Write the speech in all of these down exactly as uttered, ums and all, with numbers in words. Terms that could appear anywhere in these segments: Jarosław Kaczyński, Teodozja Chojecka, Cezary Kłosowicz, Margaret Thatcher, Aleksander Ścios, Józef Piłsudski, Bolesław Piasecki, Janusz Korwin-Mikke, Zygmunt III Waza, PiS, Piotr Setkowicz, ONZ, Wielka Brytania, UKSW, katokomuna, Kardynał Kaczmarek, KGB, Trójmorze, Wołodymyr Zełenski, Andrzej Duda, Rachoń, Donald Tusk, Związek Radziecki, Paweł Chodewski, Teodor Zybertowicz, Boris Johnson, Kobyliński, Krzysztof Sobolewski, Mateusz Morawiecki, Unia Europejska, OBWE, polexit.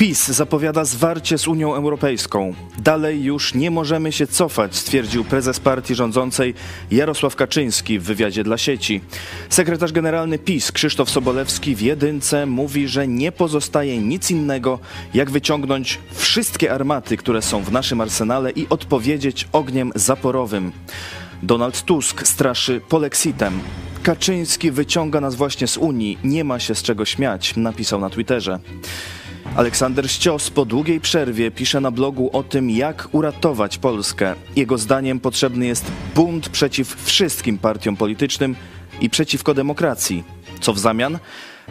PiS zapowiada zwarcie z Unią Europejską. Dalej już nie możemy się cofać, stwierdził prezes partii rządzącej Jarosław Kaczyński w wywiadzie dla sieci. Sekretarz generalny PiS Krzysztof Sobolewski w Jedynce mówi, że nie pozostaje nic innego, jak wyciągnąć wszystkie armaty, które są w naszym arsenale i odpowiedzieć ogniem zaporowym. Donald Tusk straszy polexitem. Kaczyński wyciąga nas właśnie z Unii, nie ma się z czego śmiać, napisał na Twitterze. Aleksander Ścios po długiej przerwie pisze na blogu o tym, jak uratować Polskę. Jego zdaniem potrzebny jest bunt przeciw wszystkim partiom politycznym i przeciwko demokracji. Co w zamian?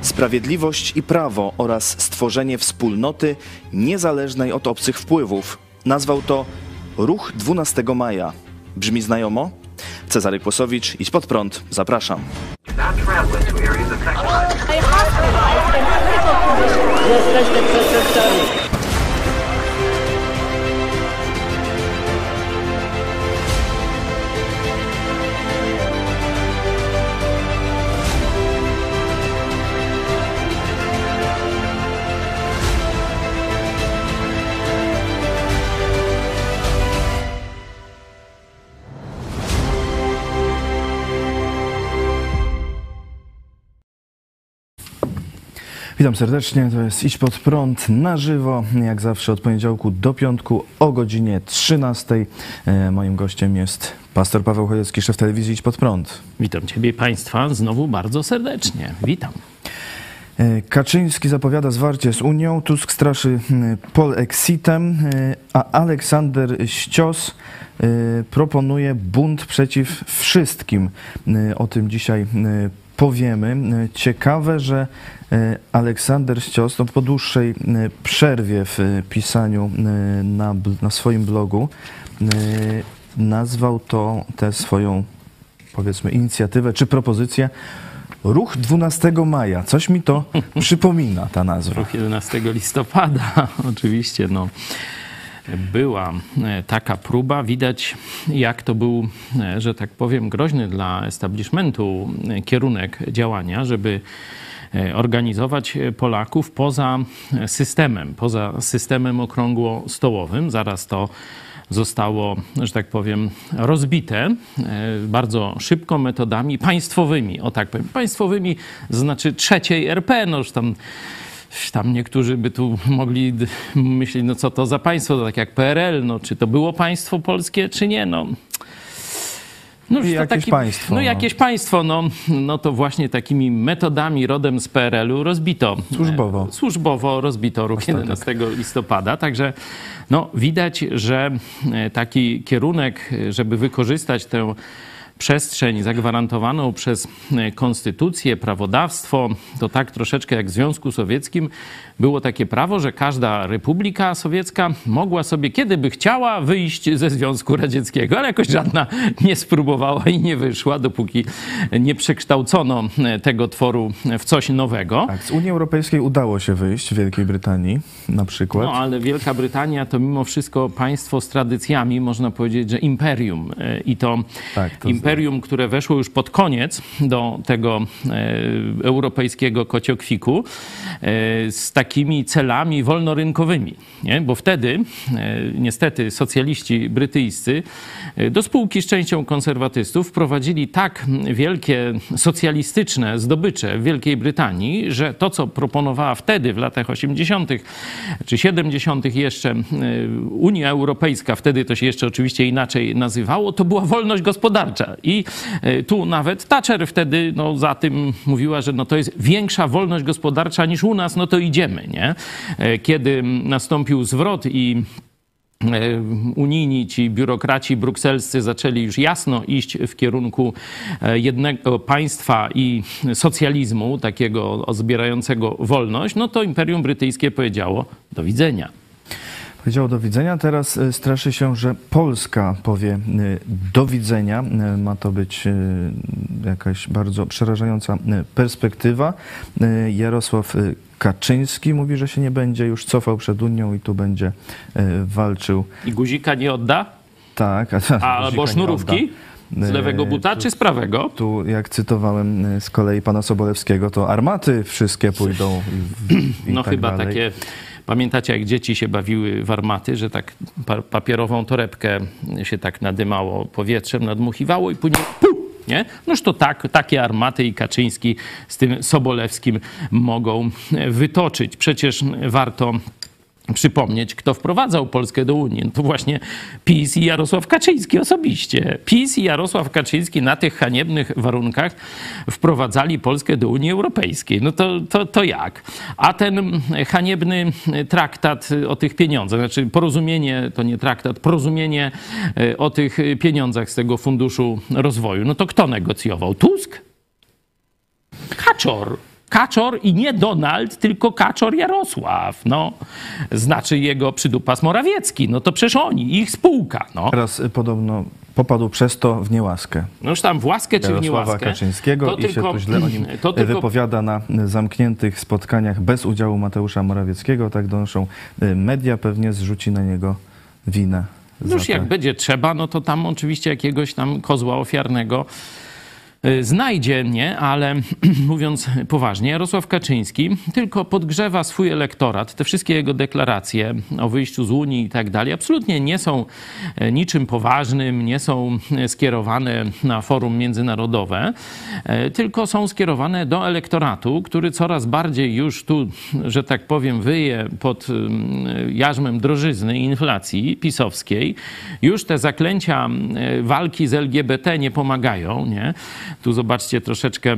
Sprawiedliwość i prawo oraz stworzenie wspólnoty niezależnej od obcych wpływów. Nazwał to Ruch dwunastego maja. Brzmi znajomo? Cezary Kłosowicz, Idź Pod Prąd, zapraszam. Jesteśmy przestępcami. Witam serdecznie, to jest Idź Pod Prąd na żywo, jak zawsze od poniedziałku do piątku o godzinie trzynastej. Moim gościem jest pastor Paweł Chodewski, szef telewizji Idź Pod Prąd. Witam Ciebie i Państwa znowu bardzo serdecznie. Witam. Kaczyński zapowiada zwarcie z Unią, Tusk straszy polexitem, a Aleksander Ścios proponuje bunt przeciw wszystkim. O tym dzisiaj powiemy. Ciekawe, że Aleksander Ścios no, po dłuższej przerwie w pisaniu na, na swoim blogu nazwał to tę swoją, powiedzmy, inicjatywę czy propozycję Ruch dwunastego maja. Coś mi to przypomina, ta nazwa. Ruch jedenastego listopada, oczywiście. No. Była taka próba, widać jak to był, że tak powiem, groźny dla establishmentu kierunek działania, żeby organizować Polaków poza systemem, poza systemem okrągłostołowym. Zaraz to zostało, że tak powiem, rozbite bardzo szybko metodami państwowymi, o tak powiem, państwowymi, znaczy trzeciej R P, no już tam Tam niektórzy by tu mogli myśleć, no co to za państwo, to tak jak P R L, no czy to było państwo polskie, czy nie, no. No, I jakieś taki, państwo. No jakieś no. państwo, no, no to właśnie takimi metodami rodem z P R L-u rozbito. Służbowo. Służbowo rozbito ruch jedenastego listopada. Także no, widać, że taki kierunek, żeby wykorzystać tę przestrzeń zagwarantowaną przez konstytucję, prawodawstwo, to tak troszeczkę jak w Związku Sowieckim było takie prawo, że każda republika sowiecka mogła sobie, kiedy by chciała, wyjść ze Związku Radzieckiego, ale jakoś żadna nie spróbowała i nie wyszła, dopóki nie przekształcono tego tworu w coś nowego. Tak, z Unii Europejskiej udało się wyjść, w Wielkiej Brytanii na przykład. No, ale Wielka Brytania to mimo wszystko państwo z tradycjami, można powiedzieć, że imperium. I to, tak, to imperium Imperium, które weszło już pod koniec do tego e, europejskiego kociokwiku e, z takimi celami wolnorynkowymi, nie? Bo wtedy e, niestety socjaliści brytyjscy e, do spółki z częścią konserwatystów wprowadzili tak wielkie socjalistyczne zdobycze w Wielkiej Brytanii, że to, co proponowała wtedy w latach osiemdziesiątych czy siedemdziesiątych jeszcze e, Unia Europejska, wtedy to się jeszcze oczywiście inaczej nazywało, to była wolność gospodarcza. I tu nawet Thatcher wtedy no, za tym mówiła, że no, to jest większa wolność gospodarcza niż u nas, no to idziemy, nie? Kiedy nastąpił zwrot i unijni ci biurokraci brukselscy zaczęli już jasno iść w kierunku jednego państwa i socjalizmu, takiego zbierającego wolność, no to Imperium Brytyjskie powiedziało do widzenia. Powiedział do widzenia, teraz straszy się, że Polska powie do widzenia. Ma to być jakaś bardzo przerażająca perspektywa. Jarosław Kaczyński mówi, że się nie będzie już cofał przed Unią i tu będzie walczył. I guzika nie odda? Tak. Albo sznurówki? Z lewego buta tu, czy z prawego? Tu, jak cytowałem z kolei pana Sobolewskiego, to armaty wszystkie pójdą. I, i no tak chyba dalej. Takie Pamiętacie, jak dzieci się bawiły w armaty, że tak pa- papierową torebkę się tak nadymało powietrzem, nadmuchiwało i później... Nie? Noż to tak, takie armaty i Kaczyński z tym Sobolewskim mogą wytoczyć. Przecież warto przypomnieć, kto wprowadzał Polskę do Unii. To właśnie PiS i Jarosław Kaczyński osobiście. PiS i Jarosław Kaczyński na tych haniebnych warunkach wprowadzali Polskę do Unii Europejskiej. No to, to, to jak? A ten haniebny traktat o tych pieniądzach, znaczy porozumienie, to nie traktat, porozumienie o tych pieniądzach z tego Funduszu Rozwoju, no to kto negocjował? Tusk? Kaczor. Kaczor i nie Donald, tylko Kaczor Jarosław, no. Znaczy jego przydupas Morawiecki, no to przecież oni, ich spółka, no. Teraz podobno popadł przez to w niełaskę. No już tam w łaskę czy w niełaskę. Kaczyńskiego to i tylko, się tu źle o nim to tylko... wypowiada na zamkniętych spotkaniach bez udziału Mateusza Morawieckiego, tak donoszą media, pewnie zrzuci na niego winę. Już te... jak będzie trzeba, no to tam oczywiście jakiegoś tam kozła ofiarnego znajdzie, nie, ale mówiąc poważnie, Jarosław Kaczyński tylko podgrzewa swój elektorat. Te wszystkie jego deklaracje o wyjściu z Unii i tak dalej absolutnie nie są niczym poważnym, nie są skierowane na forum międzynarodowe, tylko są skierowane do elektoratu, który coraz bardziej już tu, że tak powiem, wyje pod jarzmem drożyzny i inflacji pisowskiej. Już te zaklęcia walki z L G B T nie pomagają, nie? Tu zobaczcie, troszeczkę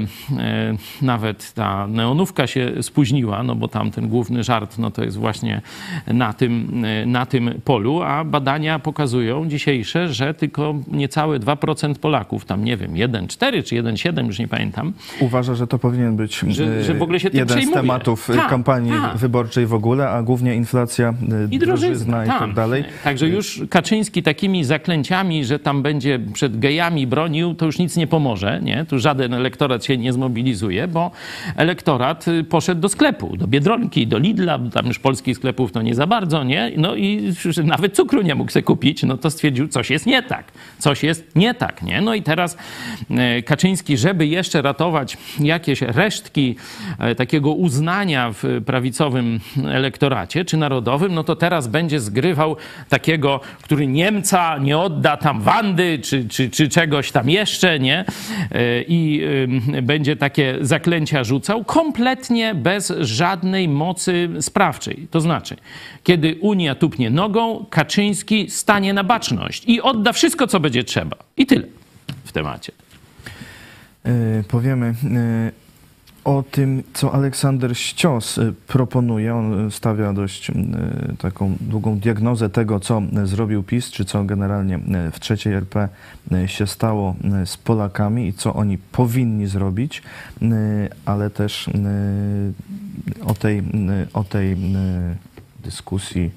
nawet ta neonówka się spóźniła, no bo tam ten główny żart, no to jest właśnie na tym, na tym polu, a badania pokazują dzisiejsze, że tylko niecałe dwa procent Polaków, tam nie wiem, jeden przecinek cztery czy jeden przecinek siedem, już nie pamiętam. Uważa, że to powinien być że, że w ogóle się jeden tym przejmuje. Z tematów ta, kampanii ta. wyborczej w ogóle, a głównie inflacja, i drożyzna i tak dalej. Także już Kaczyński takimi zaklęciami, że tam będzie przed gejami bronił, to już nic nie pomoże. Nie? Tu żaden elektorat się nie zmobilizuje, bo elektorat poszedł do sklepu, do Biedronki, do Lidla, tam już polskich sklepów no nie za bardzo, nie? No i nawet cukru nie mógł sobie kupić, no to stwierdził, coś jest nie tak, coś jest nie tak, nie? No i teraz Kaczyński, żeby jeszcze ratować jakieś resztki takiego uznania w prawicowym elektoracie czy narodowym, no to teraz będzie zgrywał takiego, który Niemca nie odda tam Wandy czy, czy, czy czegoś tam jeszcze, nie? I będzie takie zaklęcia rzucał kompletnie bez żadnej mocy sprawczej. To znaczy, kiedy Unia tupnie nogą, Kaczyński stanie na baczność i odda wszystko, co będzie trzeba. I tyle w temacie. Yy, powiemy... Yy... o tym, co Aleksander Ścios proponuje. On stawia dość taką długą diagnozę tego, co zrobił PiS, czy co generalnie w trzeciej R P się stało z Polakami i co oni powinni zrobić, ale też o tej, o tej dyskusji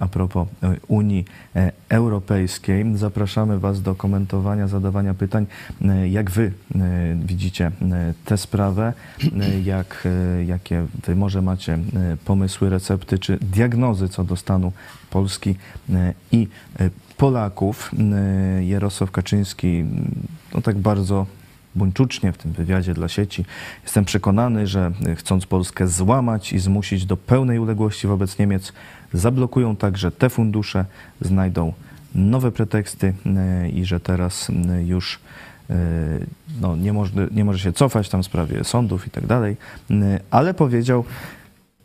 a propos Unii Europejskiej. Zapraszamy Was do komentowania, zadawania pytań. Jak Wy widzicie tę sprawę? Jak, jakie Wy może macie pomysły, recepty czy diagnozy co do stanu Polski i Polaków? Jarosław Kaczyński no tak bardzo buńczucznie w tym wywiadzie dla sieci. Jestem przekonany, że chcąc Polskę złamać i zmusić do pełnej uległości wobec Niemiec, zablokują także te fundusze, znajdą nowe preteksty i że teraz już no, nie, może, nie może się cofać tam w sprawie sądów i tak dalej. Ale powiedział,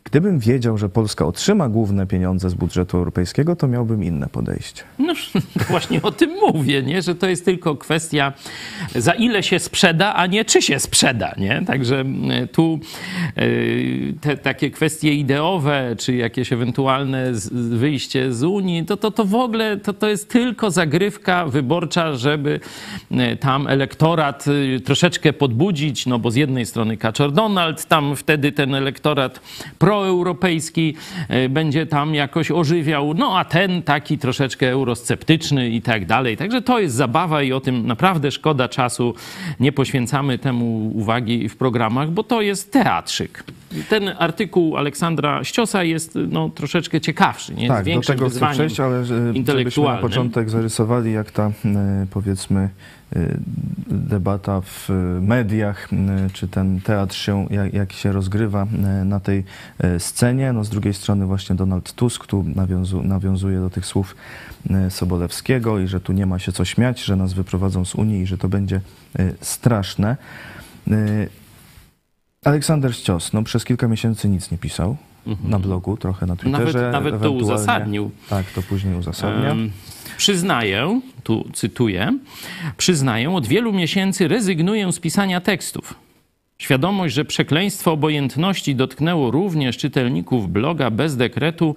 gdybym wiedział, że Polska otrzyma główne pieniądze z budżetu europejskiego, to miałbym inne podejście. No właśnie o tym mówię, nie? Że to jest tylko kwestia, za ile się sprzeda, a nie czy się sprzeda. Nie? Także tu te takie kwestie ideowe, czy jakieś ewentualne wyjście z Unii, to, to, to w ogóle to, to jest tylko zagrywka wyborcza, żeby tam elektorat troszeczkę podbudzić, no bo z jednej strony Kaczor Donald, tam wtedy ten elektorat pro europejski będzie tam jakoś ożywiał, no a ten taki troszeczkę eurosceptyczny i tak dalej. Także to jest zabawa i o tym naprawdę szkoda czasu. Nie poświęcamy temu uwagi w programach, bo to jest teatrzyk. Ten artykuł Aleksandra Ściosa jest no, troszeczkę ciekawszy, nie? Tak, do tego chcę przejść, ale żebyśmy na początek zarysowali, jak ta, powiedzmy, debata w mediach, czy ten teatr się, jak, jak się rozgrywa na tej scenie. No z drugiej strony właśnie Donald Tusk tu nawiązu, nawiązuje do tych słów Sobolewskiego i że tu nie ma się co śmiać, że nas wyprowadzą z Unii i że to będzie straszne. Aleksander Ścios, no przez kilka miesięcy nic nie pisał. Mhm. Na blogu, trochę na Twitterze. Nawet, nawet to uzasadnił. Tak, to później uzasadnia. Um, przyznaję, tu cytuję, przyznaję, od wielu miesięcy rezygnuję z pisania tekstów. Świadomość, że przekleństwo obojętności dotknęło również czytelników bloga bez dekretu,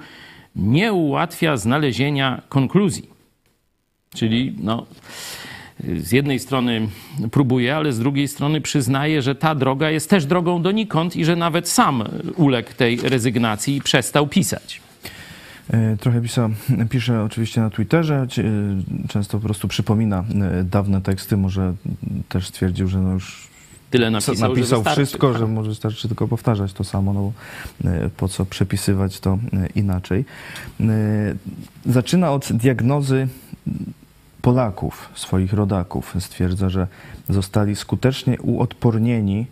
nie ułatwia znalezienia konkluzji. Czyli no... Z jednej strony próbuje, ale z drugiej strony przyznaje, że ta droga jest też drogą donikąd i że nawet sam uległ tej rezygnacji i przestał pisać. Trochę pisa, pisze oczywiście na Twitterze, często po prostu przypomina dawne teksty, może też stwierdził, że no już tyle napisał, napisał że wszystko, że może starczy tylko powtarzać to samo, no po co przepisywać to inaczej. Zaczyna od diagnozy Polaków, swoich rodaków. Stwierdza, że zostali skutecznie uodpornieni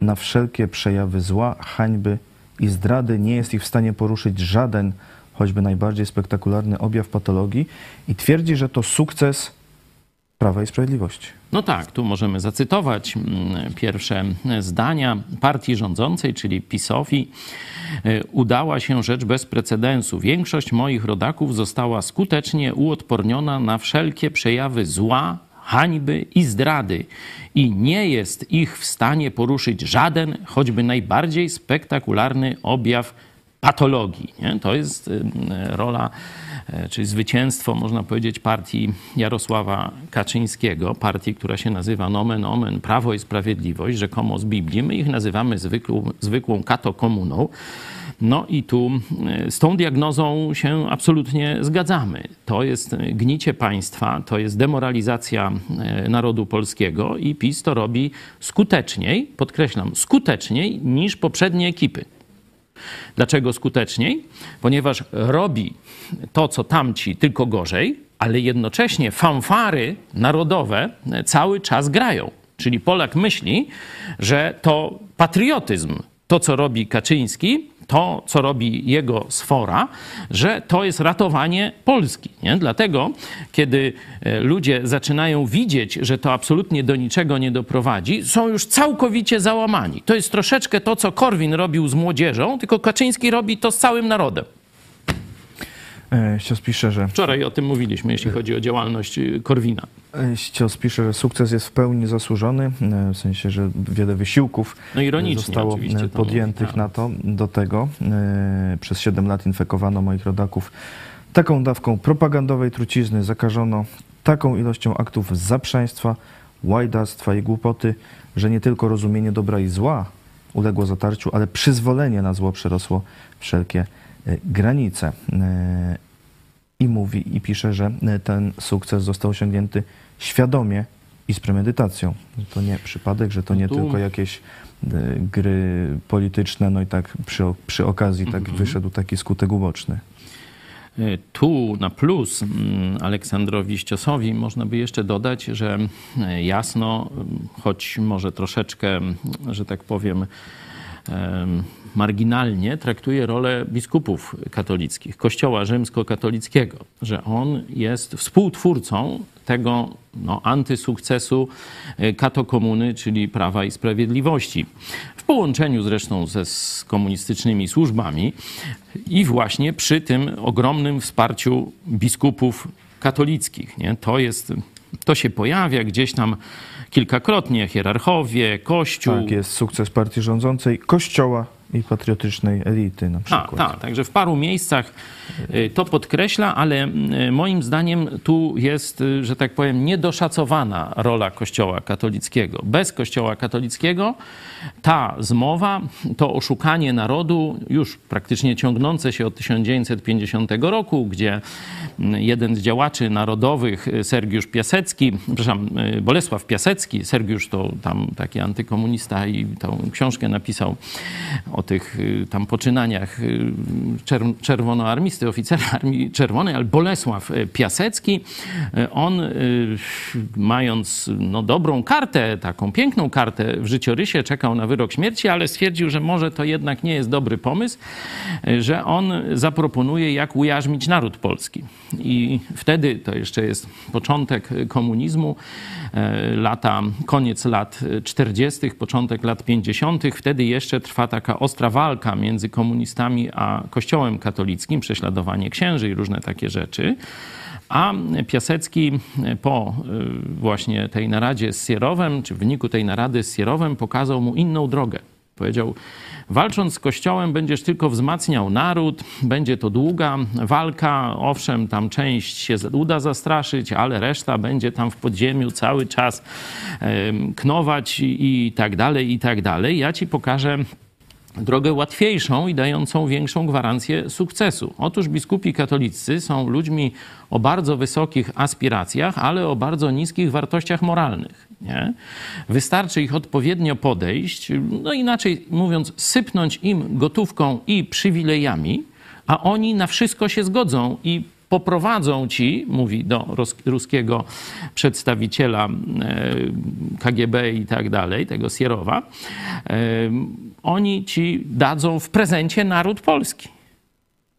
na wszelkie przejawy zła, hańby i zdrady. Nie jest ich w stanie poruszyć żaden, choćby najbardziej spektakularny objaw patologii i twierdzi, że to sukces Prawa i Sprawiedliwości. No tak, tu możemy zacytować pierwsze zdania partii rządzącej, czyli PiS-owi. Udała się rzecz bez precedensu. Większość moich rodaków została skutecznie uodporniona na wszelkie przejawy zła, hańby i zdrady i nie jest ich w stanie poruszyć żaden, choćby najbardziej spektakularny objaw patologii. Nie? To jest rola, czyli zwycięstwo, można powiedzieć, partii Jarosława Kaczyńskiego, partii, która się nazywa nomen omen Prawo i Sprawiedliwość, rzekomo z Biblii. My ich nazywamy zwykłą, zwykłą katokomuną. No i tu z tą diagnozą się absolutnie zgadzamy. To jest gnicie państwa, to jest demoralizacja narodu polskiego i PiS to robi skuteczniej, podkreślam, skuteczniej niż poprzednie ekipy. Dlaczego skuteczniej? Ponieważ robi to, co tamci, tylko gorzej, ale jednocześnie fanfary narodowe cały czas grają. Czyli Polak myśli, że to patriotyzm, to co robi Kaczyński, to co robi jego sfora, że to jest ratowanie Polski. Nie? Dlatego, kiedy ludzie zaczynają widzieć, że to absolutnie do niczego nie doprowadzi, są już całkowicie załamani. To jest troszeczkę to, co Korwin robił z młodzieżą, tylko Kaczyński robi to z całym narodem. Ścios pisze, że... Wczoraj o tym mówiliśmy, jeśli chodzi o działalność Korwina. Ścios pisze, że sukces jest w pełni zasłużony, w sensie, że wiele wysiłków no zostało podjętych to na to. Do tego przez siedem lat infekowano moich rodaków taką dawką propagandowej trucizny, zakażono taką ilością aktów zaprzeństwa, łajdactwa i głupoty, że nie tylko rozumienie dobra i zła uległo zatarciu, ale przyzwolenie na zło przerosło wszelkie granice. I mówi, i pisze, że ten sukces został osiągnięty świadomie i z premedytacją. To nie przypadek, że to nie tu... tylko jakieś gry polityczne, no i tak przy, przy okazji tak mm-hmm. wyszedł taki skutek uboczny. Tu na plus Aleksandrowi Ściosowi można by jeszcze dodać, że jasno, choć może troszeczkę, że tak powiem, marginalnie traktuje rolę biskupów katolickich, Kościoła rzymskokatolickiego, że on jest współtwórcą tego no, antysukcesu katokomuny, czyli Prawa i Sprawiedliwości. W połączeniu zresztą ze z komunistycznymi służbami i właśnie przy tym ogromnym wsparciu biskupów katolickich. Nie? To jest... To się pojawia gdzieś tam kilkakrotnie. Hierarchowie, Kościół. Tak, jest sukces partii rządzącej, Kościoła i patriotycznej elity na przykład. Tak, także w paru miejscach to podkreśla, ale moim zdaniem tu jest, że tak powiem, niedoszacowana rola Kościoła katolickiego. Bez Kościoła katolickiego ta zmowa, to oszukanie narodu, już praktycznie ciągnące się od tysiąc dziewięćset pięćdziesiątego roku, gdzie jeden z działaczy narodowych, Sergiusz Piasecki, przepraszam, Bolesław Piasecki, Sergiusz to tam taki antykomunista i tą książkę napisał o o tych tam poczynaniach czerw- czerwonoarmisty, oficera Armii Czerwonej, ale Bolesław Piasecki, on mając no, dobrą kartę, taką piękną kartę w życiorysie, czekał na wyrok śmierci, ale stwierdził, że może to jednak nie jest dobry pomysł, że on zaproponuje, jak ujarzmić naród polski. I wtedy, to jeszcze jest początek komunizmu, lata, koniec lat czterdziestych, początek lat pięćdziesiątych, wtedy jeszcze trwa taka ostra walka między komunistami a Kościołem katolickim, prześladowanie księży i różne takie rzeczy. A Piasecki po właśnie tej naradzie z Sierowem, czy w wyniku tej narady z Sierowem, pokazał mu inną drogę. Powiedział, walcząc z Kościołem będziesz tylko wzmacniał naród, będzie to długa walka, owszem, tam część się uda zastraszyć, ale reszta będzie tam w podziemiu cały czas knować i tak dalej, i tak dalej. Ja ci pokażę drogę łatwiejszą i dającą większą gwarancję sukcesu. Otóż biskupi katolicy są ludźmi o bardzo wysokich aspiracjach, ale o bardzo niskich wartościach moralnych. Nie? Wystarczy ich odpowiednio podejść, no inaczej mówiąc, sypnąć im gotówką i przywilejami, a oni na wszystko się zgodzą i poprowadzą ci, mówi do ruskiego przedstawiciela K G B i tak dalej, tego Sierowa, oni ci dadzą w prezencie naród polski.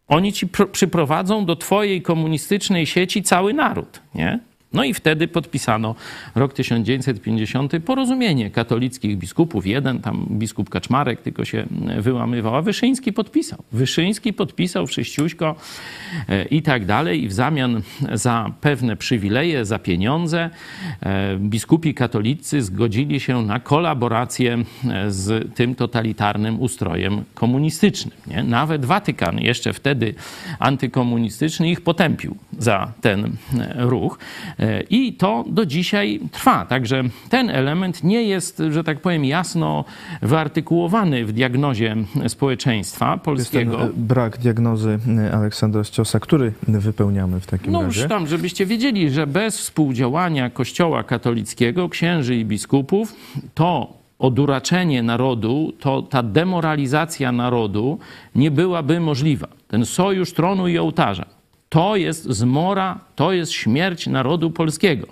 Oni ci pr- przyprowadzą do twojej komunistycznej sieci cały naród, nie? No i wtedy podpisano rok tysiąc dziewięćset pięćdziesiąty porozumienie katolickich biskupów. Jeden tam biskup Kaczmarek tylko się wyłamywał, a Wyszyński podpisał. Wyszyński podpisał wszyściuśko i tak dalej. I w zamian za pewne przywileje, za pieniądze biskupi katolicy zgodzili się na kolaborację z tym totalitarnym ustrojem komunistycznym. Nie? Nawet Watykan, jeszcze wtedy antykomunistyczny, ich potępił za ten ruch. I to do dzisiaj trwa. Także ten element nie jest, że tak powiem, jasno wyartykułowany w diagnozie społeczeństwa polskiego. Jest ten brak diagnozy Aleksandra Ściosa, który wypełniamy w takim no, razie. No już tam, żebyście wiedzieli, że bez współdziałania Kościoła katolickiego, księży i biskupów, to oduraczenie narodu, to ta demoralizacja narodu nie byłaby możliwa. Ten sojusz tronu i ołtarza. To jest zmora, to jest śmierć narodu polskiego.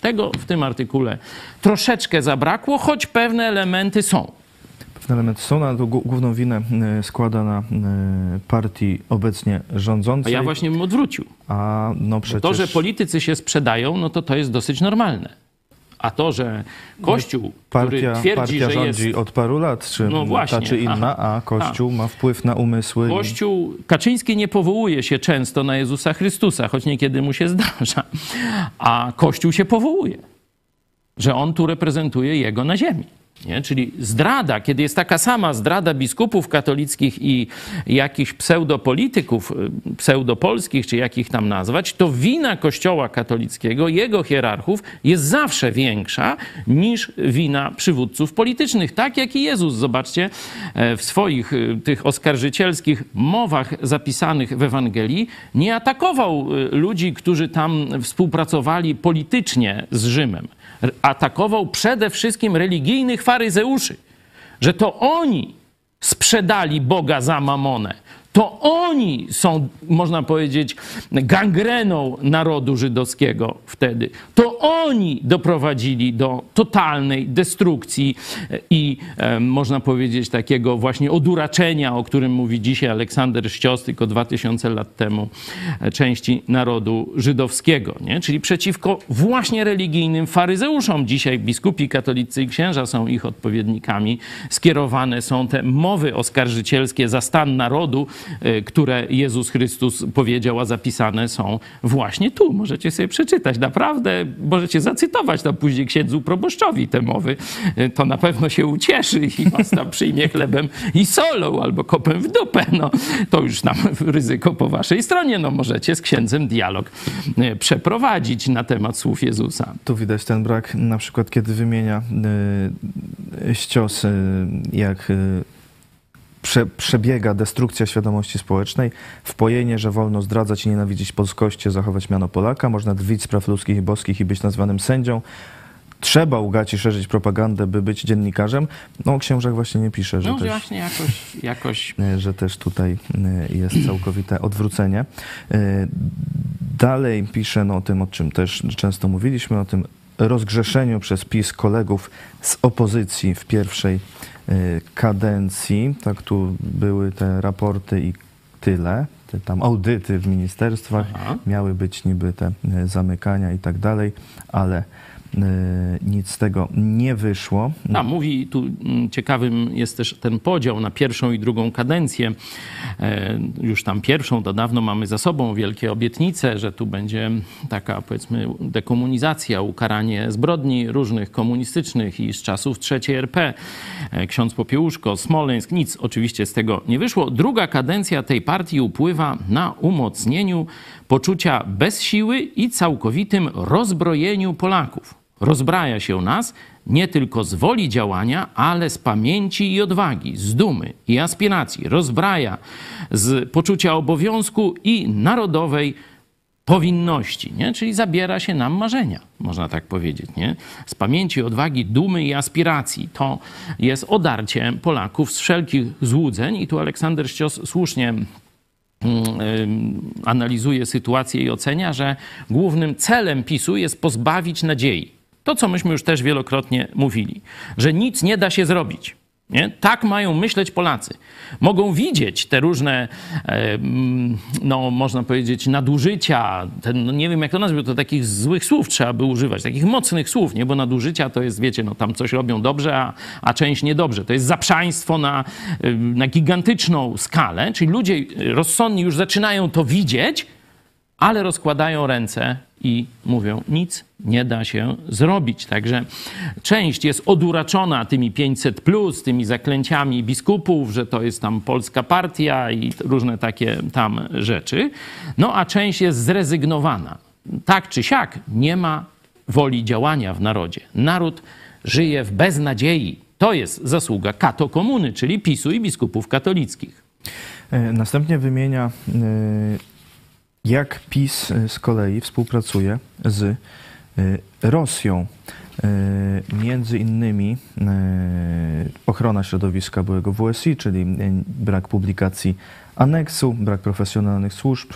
Tego w tym artykule troszeczkę zabrakło, choć pewne elementy są. Pewne elementy są, ale to główną winę składa na partii obecnie rządzącej. A ja właśnie bym odwrócił. A no przecież... To, że politycy się sprzedają, no to to jest dosyć normalne. A to, że Kościół, partia, który twierdzi, że jest... Partia rządzi od paru lat, czy no właśnie, ta czy inna, a, a Kościół a. ma wpływ na umysły. Kościół... I... Kaczyński nie powołuje się często na Jezusa Chrystusa, choć niekiedy mu się zdarza. A Kościół się powołuje, że on tu reprezentuje jego na ziemi. Nie? Czyli zdrada, kiedy jest taka sama zdrada biskupów katolickich i jakichś pseudopolityków, pseudopolskich, czy jakich tam nazwać, to wina Kościoła katolickiego, jego hierarchów jest zawsze większa niż wina przywódców politycznych. Tak jak i Jezus, zobaczcie, w swoich tych oskarżycielskich mowach zapisanych w Ewangelii nie atakował ludzi, którzy tam współpracowali politycznie z Rzymem. Atakował przede wszystkim religijnych faryzeuszy, że to oni sprzedali Boga za mamonę. To oni są, można powiedzieć, gangreną narodu żydowskiego wtedy. To oni doprowadzili do totalnej destrukcji i e, można powiedzieć takiego właśnie oduraczenia, o którym mówi dzisiaj Aleksander Ścios, tylko dwa tysiące lat temu, części narodu żydowskiego. Nie? Czyli przeciwko właśnie religijnym faryzeuszom. Dzisiaj biskupi katolicy i księża są ich odpowiednikami. Skierowane są te mowy oskarżycielskie za stan narodu, które Jezus Chrystus powiedział, a zapisane są właśnie tu. Możecie sobie przeczytać. Naprawdę możecie zacytować tam później księdzu proboszczowi te mowy. To na pewno się ucieszy i was tam przyjmie chlebem i solą albo kopem w dupę. No, to już tam ryzyko po waszej stronie. No, możecie z księdzem dialog przeprowadzić na temat słów Jezusa. Tu widać ten brak, na przykład kiedy wymienia y, Ścios, y, jak... Y, Prze, przebiega destrukcja świadomości społecznej, wpojenie, że wolno zdradzać i nienawidzić polskości, zachować miano Polaka, można drwić z praw ludzkich i boskich i być nazwanym sędzią. trzeba łgać i szerzyć propagandę, by być dziennikarzem. No o księżach właśnie nie pisze, że no, też, właśnie jakoś, jakoś... że też tutaj jest całkowite odwrócenie. Dalej pisze no, o tym, o czym też często mówiliśmy, o tym rozgrzeszeniu przez PiS kolegów z opozycji w pierwszej kadencji. Tak, tu były te raporty i tyle. Te tam audyty w ministerstwach, aha, miały być niby te zamykania i tak dalej, ale yy, nic z tego nie wyszło. A mówi, tu ciekawym jest też ten podział na pierwszą i drugą kadencję. Yy, już tam pierwszą to dawno mamy za sobą, wielkie obietnice, że tu będzie taka, powiedzmy, dekomunizacja, ukaranie zbrodni różnych komunistycznych i z czasów trzeciej R P. Yy, ksiądz Popiełuszko, Smoleńsk, nic oczywiście z tego nie wyszło. Druga kadencja tej partii upływa na umocnieniu poczucia bezsiły i całkowitym rozbrojeniu Polaków. Rozbraja się nas nie tylko z woli działania, ale z pamięci i odwagi, z dumy i aspiracji. Rozbraja z poczucia obowiązku i narodowej powinności, nie? Czyli zabiera się nam marzenia, można tak powiedzieć, nie? Z pamięci, odwagi, dumy i aspiracji. To jest odarcie Polaków z wszelkich złudzeń i tu Aleksander Ścios słusznie analizuje sytuację i ocenia, że głównym celem PiSu jest pozbawić nadziei. To, co myśmy już też wielokrotnie mówili, że nic nie da się zrobić. Nie? Tak mają myśleć Polacy. Mogą widzieć te różne, no można powiedzieć, nadużycia, ten, no, nie wiem jak to nazwać, to takich złych słów trzeba by używać, takich mocnych słów, nie? Bo nadużycia to jest, wiecie, no tam coś robią dobrze, a, a część niedobrze. To jest zaprzaństwo na, na gigantyczną skalę, czyli ludzie rozsądni już zaczynają to widzieć, ale rozkładają ręce i mówią, nic nie da się zrobić. Także część jest oduraczona tymi pięćset plus, tymi zaklęciami biskupów, że to jest tam polska partia i różne takie tam rzeczy. No a część jest zrezygnowana. Tak czy siak nie ma woli działania w narodzie. Naród żyje w beznadziei. To jest zasługa katokomuny, czyli PiSu i biskupów katolickich. Następnie wymienia... jak PiS z kolei współpracuje z Rosją. Między innymi ochrona środowiska byłego W S I, czyli brak publikacji aneksu, brak profesjonalnych służb,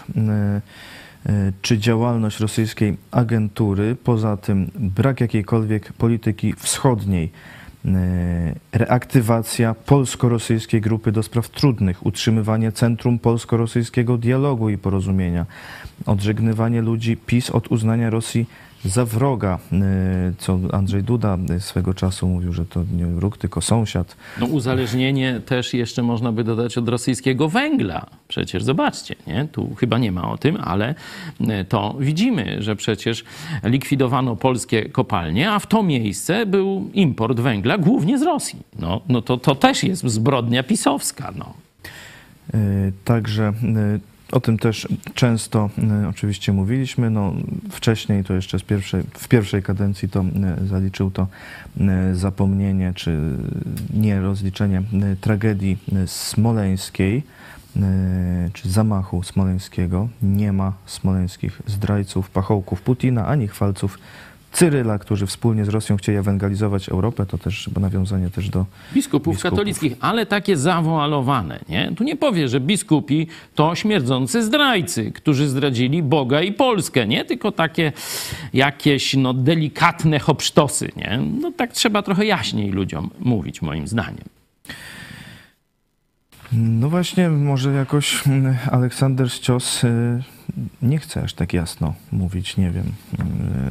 czy działalność rosyjskiej agentury. Poza tym brak jakiejkolwiek polityki wschodniej. Reaktywacja polsko-rosyjskiej grupy do spraw trudnych, utrzymywanie centrum polsko-rosyjskiego dialogu i porozumienia, odżegnywanie ludzi PiS od uznania Rosji za wroga, co Andrzej Duda swego czasu mówił, że to nie wróg, tylko sąsiad. No uzależnienie też jeszcze można by dodać od rosyjskiego węgla. Przecież zobaczcie, nie? Tu chyba nie ma o tym, ale to widzimy, że przecież likwidowano polskie kopalnie, a w to miejsce był import węgla głównie z Rosji. No, no to, to też jest zbrodnia pisowska. No. Yy, także... Yy... O tym też często y, oczywiście mówiliśmy. No, wcześniej to jeszcze z pierwszej, w pierwszej kadencji to y, zaliczył to y, zapomnienie czy nierozliczenie y, tragedii y, smoleńskiej y, czy zamachu smoleńskiego. Nie ma smoleńskich zdrajców, pachołków Putina ani chwalców Cyryla, którzy wspólnie z Rosją chcieli ewangelizować Europę, to też chyba nawiązanie też do biskupów, biskupów katolickich, ale takie zawoalowane, nie? Tu nie powie, że biskupi to śmierdzący zdrajcy, którzy zdradzili Boga i Polskę, nie? Tylko takie jakieś no, delikatne hopsztosy, nie? No tak trzeba trochę jaśniej ludziom mówić, moim zdaniem. No właśnie, może jakoś Aleksander Ścios nie chce aż tak jasno mówić, nie wiem,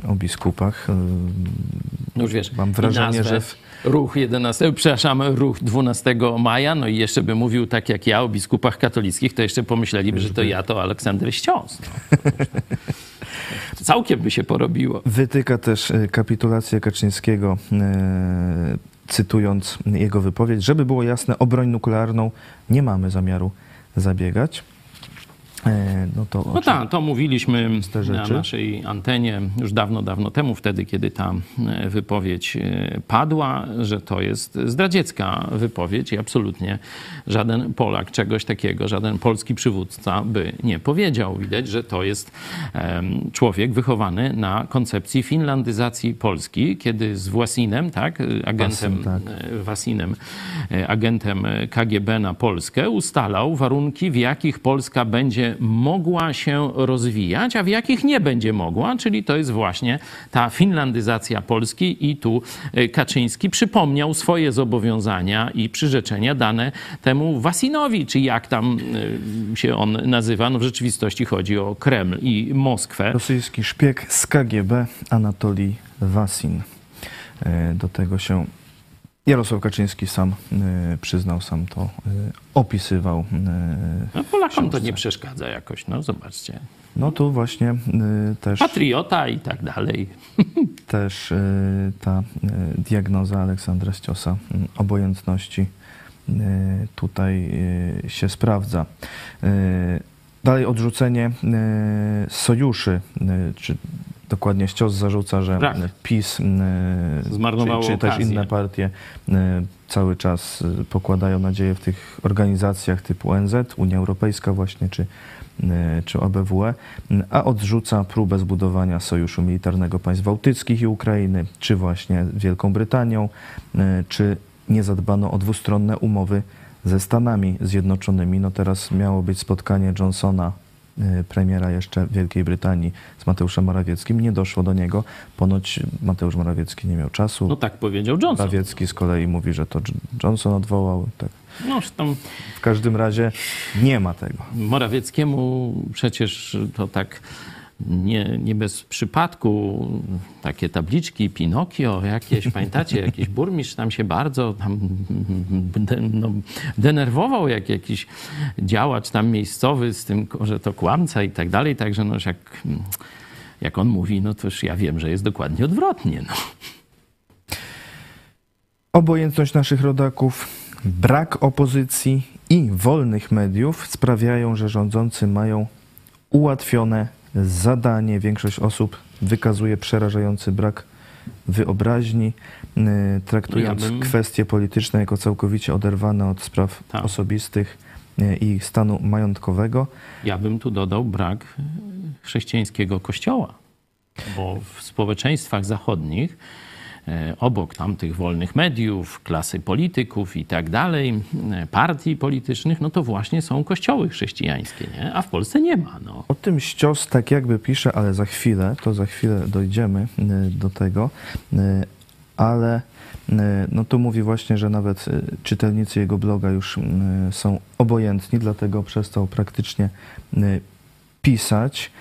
o biskupach. No już wiesz, mam wrażenie, że... W... Ruch jedenastego, przepraszam, ruch dwunastego maja, no i jeszcze by mówił tak jak ja o biskupach katolickich, to jeszcze pomyśleliby, że to ja, to Aleksander Ścios. No. Całkiem by się porobiło. Wytyka też kapitulację Kaczyńskiego, cytując jego wypowiedź, żeby było jasne, o broń nuklearną nie mamy zamiaru zabiegać. No, to no tak, to mówiliśmy na naszej antenie już dawno, dawno temu, wtedy, kiedy ta wypowiedź padła, że to jest zdradziecka wypowiedź i absolutnie żaden Polak czegoś takiego, żaden polski przywódca by nie powiedział. Widać, że to jest człowiek wychowany na koncepcji finlandyzacji Polski, kiedy z Własinem, tak, agentem, Wasin, tak. Wasinem, agentem K G B na Polskę ustalał warunki, w jakich Polska będzie mogła się rozwijać, a w jakich nie będzie mogła, czyli to jest właśnie ta finlandyzacja Polski i tu Kaczyński przypomniał swoje zobowiązania i przyrzeczenia dane temu Wasinowi, czy jak tam się on nazywa, no w rzeczywistości chodzi o Kreml i Moskwę. Rosyjski szpieg z K G B Anatolij Wasin. Do tego się Jarosław Kaczyński sam y, przyznał, sam to y, opisywał. Y, no Polakom to nie przeszkadza jakoś, no zobaczcie. No tu właśnie y, też... Patriota i tak dalej. Też y, ta y, diagnoza Aleksandra Ściosa y, obojętności y, tutaj y, się sprawdza. Y, dalej odrzucenie y, sojuszy, y, czy... Dokładnie Ścios zarzuca, że Brak. PiS zmarnowało czy, czy też okazję. Inne partie cały czas pokładają nadzieję w tych organizacjach typu O N Z, Unia Europejska właśnie, czy, czy O B W E, a odrzuca próbę zbudowania sojuszu militarnego państw bałtyckich i Ukrainy, czy właśnie Wielką Brytanią, czy nie zadbano o dwustronne umowy ze Stanami Zjednoczonymi. No teraz miało być spotkanie Johnsona, premiera jeszcze Wielkiej Brytanii, z Mateuszem Morawieckim. Nie doszło do niego. Ponoć Mateusz Morawiecki nie miał czasu. No tak powiedział Johnson. Morawiecki z kolei mówi, że to Johnson odwołał. Tak. No, tam... W każdym razie nie ma tego. Morawieckiemu przecież to tak nie, nie bez przypadku takie tabliczki Pinokio jakieś, pamiętacie, jakiś burmistrz tam się bardzo tam de, no, denerwował, jak jakiś działacz tam miejscowy z tym, że to kłamca i tak dalej, także no jak, jak on mówi, no to już ja wiem, że jest dokładnie odwrotnie. No. Obojętność naszych rodaków, brak opozycji i wolnych mediów sprawiają, że rządzący mają ułatwione zadanie. Większość osób wykazuje przerażający brak wyobraźni, traktując ja bym... kwestie polityczne jako całkowicie oderwane od spraw Ta. osobistych i ich stanu majątkowego. Ja bym tu dodał brak chrześcijańskiego kościoła, bo w społeczeństwach zachodnich obok tamtych wolnych mediów, klasy polityków i tak dalej, partii politycznych, no to właśnie są kościoły chrześcijańskie, nie? A w Polsce nie ma. No. O tym Ścios tak jakby pisze, ale za chwilę, to za chwilę dojdziemy do tego, ale no tu mówi właśnie, że nawet czytelnicy jego bloga już są obojętni, dlatego przestał praktycznie pisać.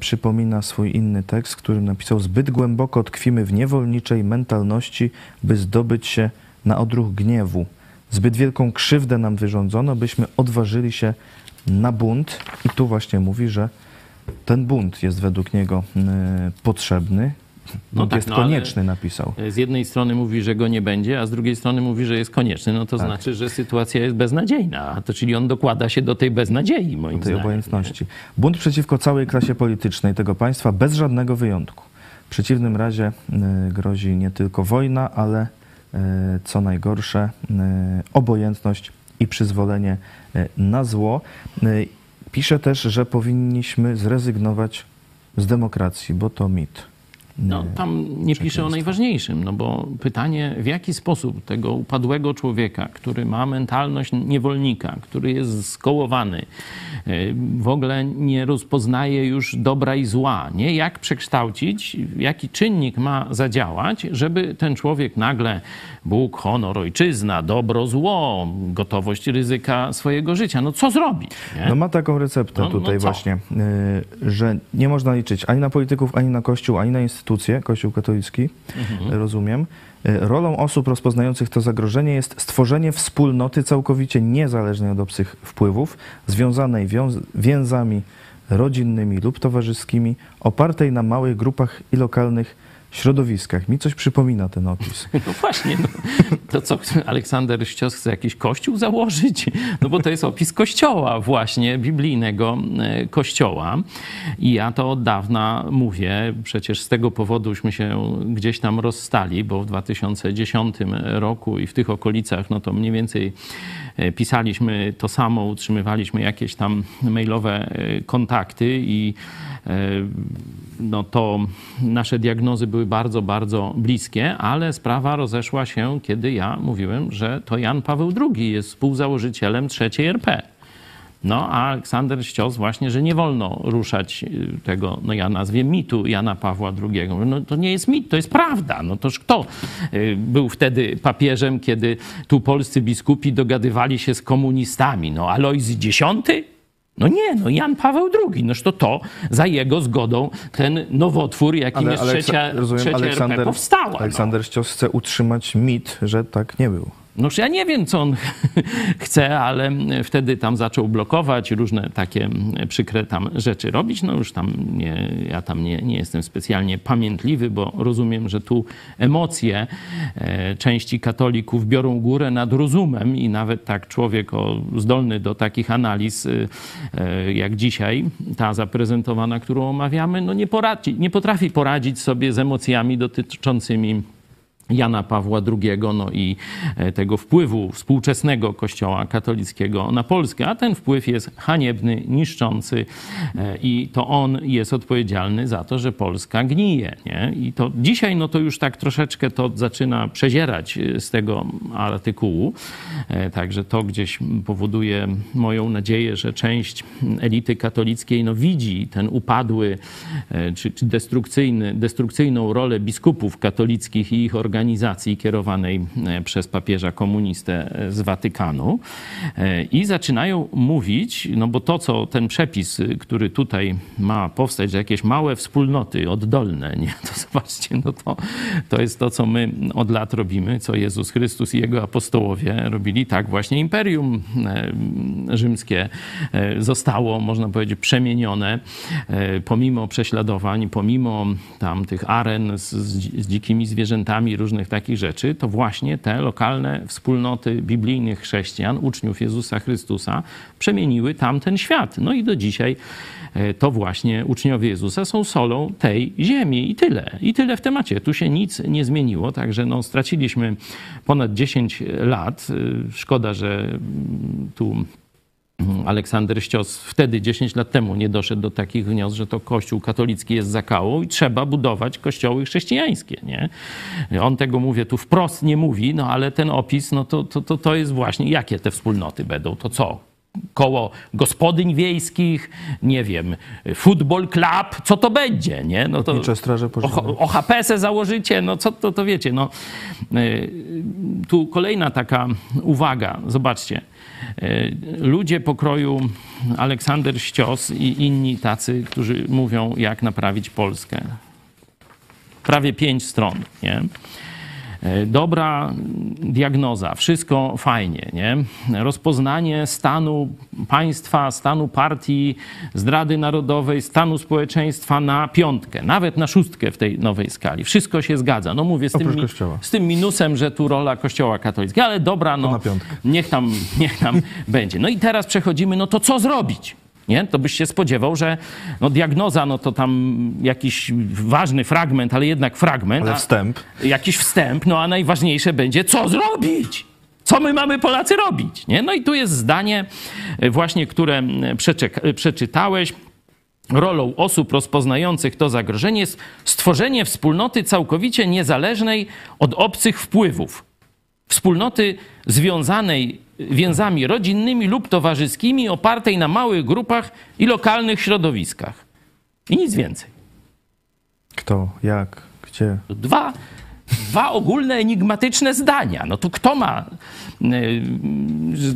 Przypomina swój inny tekst, w którym napisał: zbyt głęboko tkwimy w niewolniczej mentalności, by zdobyć się na odruch gniewu. Zbyt wielką krzywdę nam wyrządzono, byśmy odważyli się na bunt. I tu właśnie mówi, że ten bunt jest według niego y, potrzebny. No tak, jest no, konieczny, napisał. Z jednej strony mówi, że go nie będzie, a z drugiej strony mówi, że jest konieczny. No to tak. znaczy, że sytuacja jest beznadziejna. To, czyli on dokłada się do tej beznadziei, moim zdaniem. Do tej obojętności. Bunt przeciwko całej klasie politycznej tego państwa bez żadnego wyjątku. W przeciwnym razie grozi nie tylko wojna, ale co najgorsze obojętność i przyzwolenie na zło. Pisze też, że powinniśmy zrezygnować z demokracji, bo to mit. No, tam nie pisze o najważniejszym, no bo pytanie, w jaki sposób tego upadłego człowieka, który ma mentalność niewolnika, który jest skołowany, w ogóle nie rozpoznaje już dobra i zła, nie? Jak przekształcić, jaki czynnik ma zadziałać, żeby ten człowiek nagle Bóg, honor, ojczyzna, dobro, zło, gotowość ryzyka swojego życia. No co zrobić? Nie? No ma taką receptę no, tutaj no właśnie, że nie można liczyć ani na polityków, ani na Kościół, ani na instytucje. Kościół katolicki, mhm. rozumiem. Rolą osób rozpoznających to zagrożenie jest stworzenie wspólnoty całkowicie niezależnej od obcych wpływów, związanej wiąz- więzami rodzinnymi lub towarzyskimi, opartej na małych grupach i lokalnych środowiskach. Mi coś przypomina ten opis. No właśnie, no, to co Aleksander Ścios chce jakiś kościół założyć? No bo to jest opis kościoła właśnie, biblijnego kościoła. I ja to od dawna mówię, przecież z tego powoduśmy się gdzieś tam rozstali, bo w dwa tysiące dziesiątym roku i w tych okolicach, no to mniej więcej pisaliśmy to samo, utrzymywaliśmy jakieś tam mailowe kontakty i no to nasze diagnozy były bardzo, bardzo bliskie, ale sprawa rozeszła się, kiedy ja mówiłem, że to Jan Paweł drugi jest współzałożycielem trzeciej R P. No a Aleksander Ścios właśnie, że nie wolno ruszać tego, no ja nazwię mitu Jana Pawła drugiego. No to nie jest mit, to jest prawda. No toż kto był wtedy papieżem, kiedy tu polscy biskupi dogadywali się z komunistami? No Alojzy dziesiąty? No nie, no Jan Paweł drugi. Noż to to za jego zgodą ten nowotwór, jakim ale jest Aleksa- trzecia, rozumiem, trzecia Aleksander, R P powstała. Aleksander no. Ścios chce utrzymać mit, że tak nie był. No ja nie wiem, co on chce, ale wtedy tam zaczął blokować, różne takie przykre tam rzeczy robić. No już tam nie, ja tam nie, nie jestem specjalnie pamiętliwy, bo rozumiem, że tu emocje części katolików biorą górę nad rozumem i nawet tak człowiek o, zdolny do takich analiz jak dzisiaj, ta zaprezentowana, którą omawiamy, no nie poradzi, nie potrafi poradzić sobie z emocjami dotyczącymi Jana Pawła drugiego, no i tego wpływu współczesnego Kościoła katolickiego na Polskę, a ten wpływ jest haniebny, niszczący i to on jest odpowiedzialny za to, że Polska gnije, nie? I to dzisiaj, no to już tak troszeczkę to zaczyna przezierać z tego artykułu, także to gdzieś powoduje moją nadzieję, że część elity katolickiej, no widzi ten upadły, czy, czy destrukcyjny, destrukcyjną rolę biskupów katolickich i ich organizacji, organizacji kierowanej przez papieża komunistę z Watykanu i zaczynają mówić, no bo to, co ten przepis, który tutaj ma powstać, że jakieś małe wspólnoty oddolne, nie? To zobaczcie, no to, to jest to, co my od lat robimy, co Jezus Chrystus i jego apostołowie robili. Tak właśnie Imperium Rzymskie zostało, można powiedzieć, przemienione pomimo prześladowań, pomimo tam tych aren z, z dzikimi zwierzętami, różnych takich rzeczy, to właśnie te lokalne wspólnoty biblijnych chrześcijan, uczniów Jezusa Chrystusa, przemieniły tamten świat. No i do dzisiaj to właśnie uczniowie Jezusa są solą tej ziemi i tyle. I tyle w temacie. Tu się nic nie zmieniło, także no, straciliśmy ponad dziesięć lat. Szkoda, że tu Aleksander Ścios wtedy, dziesięć lat temu, nie doszedł do takich wniosków, że to Kościół katolicki jest zakałą i trzeba budować kościoły chrześcijańskie, nie? On tego, mówię, tu wprost nie mówi, no ale ten opis, no to, to, to, to jest właśnie, jakie te wspólnoty będą, to co? Koło gospodyń wiejskich, nie wiem, futbol klub, co to będzie, nie? No to o, O H P se założycie, no co to, to wiecie, no. Tu kolejna taka uwaga, zobaczcie. Ludzie pokroju Aleksander Ścios i inni tacy, którzy mówią, jak naprawić Polskę. Prawie pięć stron, nie? Dobra diagnoza, wszystko fajnie, nie? Rozpoznanie stanu państwa, stanu partii, zdrady narodowej, stanu społeczeństwa na piątkę, nawet na szóstkę w tej nowej skali. Wszystko się zgadza. No mówię z tym, z tym minusem, że tu rola Kościoła katolickiego, ale dobra, no niech tam, niech tam będzie. No i teraz przechodzimy, no to co zrobić? Nie? To byś się spodziewał, że no diagnoza, no to tam jakiś ważny fragment, ale jednak fragment. Ale wstęp. Jakiś wstęp, no a najważniejsze będzie, co zrobić? Co my mamy, Polacy, robić? Nie? No i tu jest zdanie właśnie, które przeczek- przeczytałeś. Rolą osób rozpoznających to zagrożenie jest stworzenie wspólnoty całkowicie niezależnej od obcych wpływów. Wspólnoty związanej więzami rodzinnymi lub towarzyskimi, opartej na małych grupach i lokalnych środowiskach. I nic więcej. Kto, jak, gdzie? Dwa, dwa ogólne enigmatyczne zdania. No to kto ma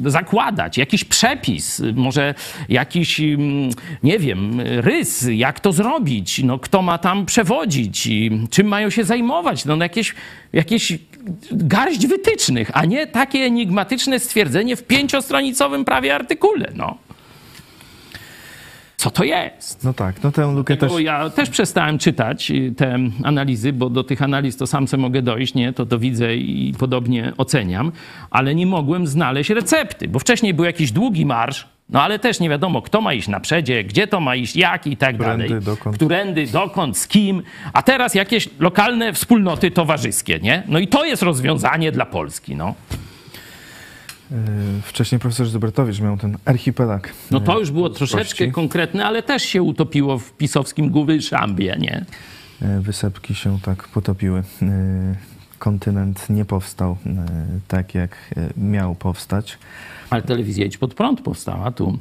zakładać jakiś przepis, może jakiś, nie wiem, rys, jak to zrobić, no kto ma tam przewodzić, i czym mają się zajmować, no jakieś, jakieś garść wytycznych, a nie takie enigmatyczne stwierdzenie w pięciostronicowym prawie artykule, no. co to jest. No tak, no tę lukę też... Ja też przestałem czytać te analizy, bo do tych analiz to sam se mogę dojść, nie? To to widzę i podobnie oceniam, ale nie mogłem znaleźć recepty, bo wcześniej był jakiś długi marsz, no ale też nie wiadomo, kto ma iść na przedzie, gdzie to ma iść, jak i tak dalej. Którędy, dokąd, z kim. A teraz jakieś lokalne wspólnoty towarzyskie, nie? No i to jest rozwiązanie dla Polski, no. Wcześniej profesor Zybertowicz miał ten archipelag. No to już było troszeczkę konkretne, ale też się utopiło w pisowskim Głowyszambie, nie? Wysepki się tak potopiły. Kontynent nie powstał tak, jak miał powstać. Ale telewizja Idź Pod Prąd powstała. Tu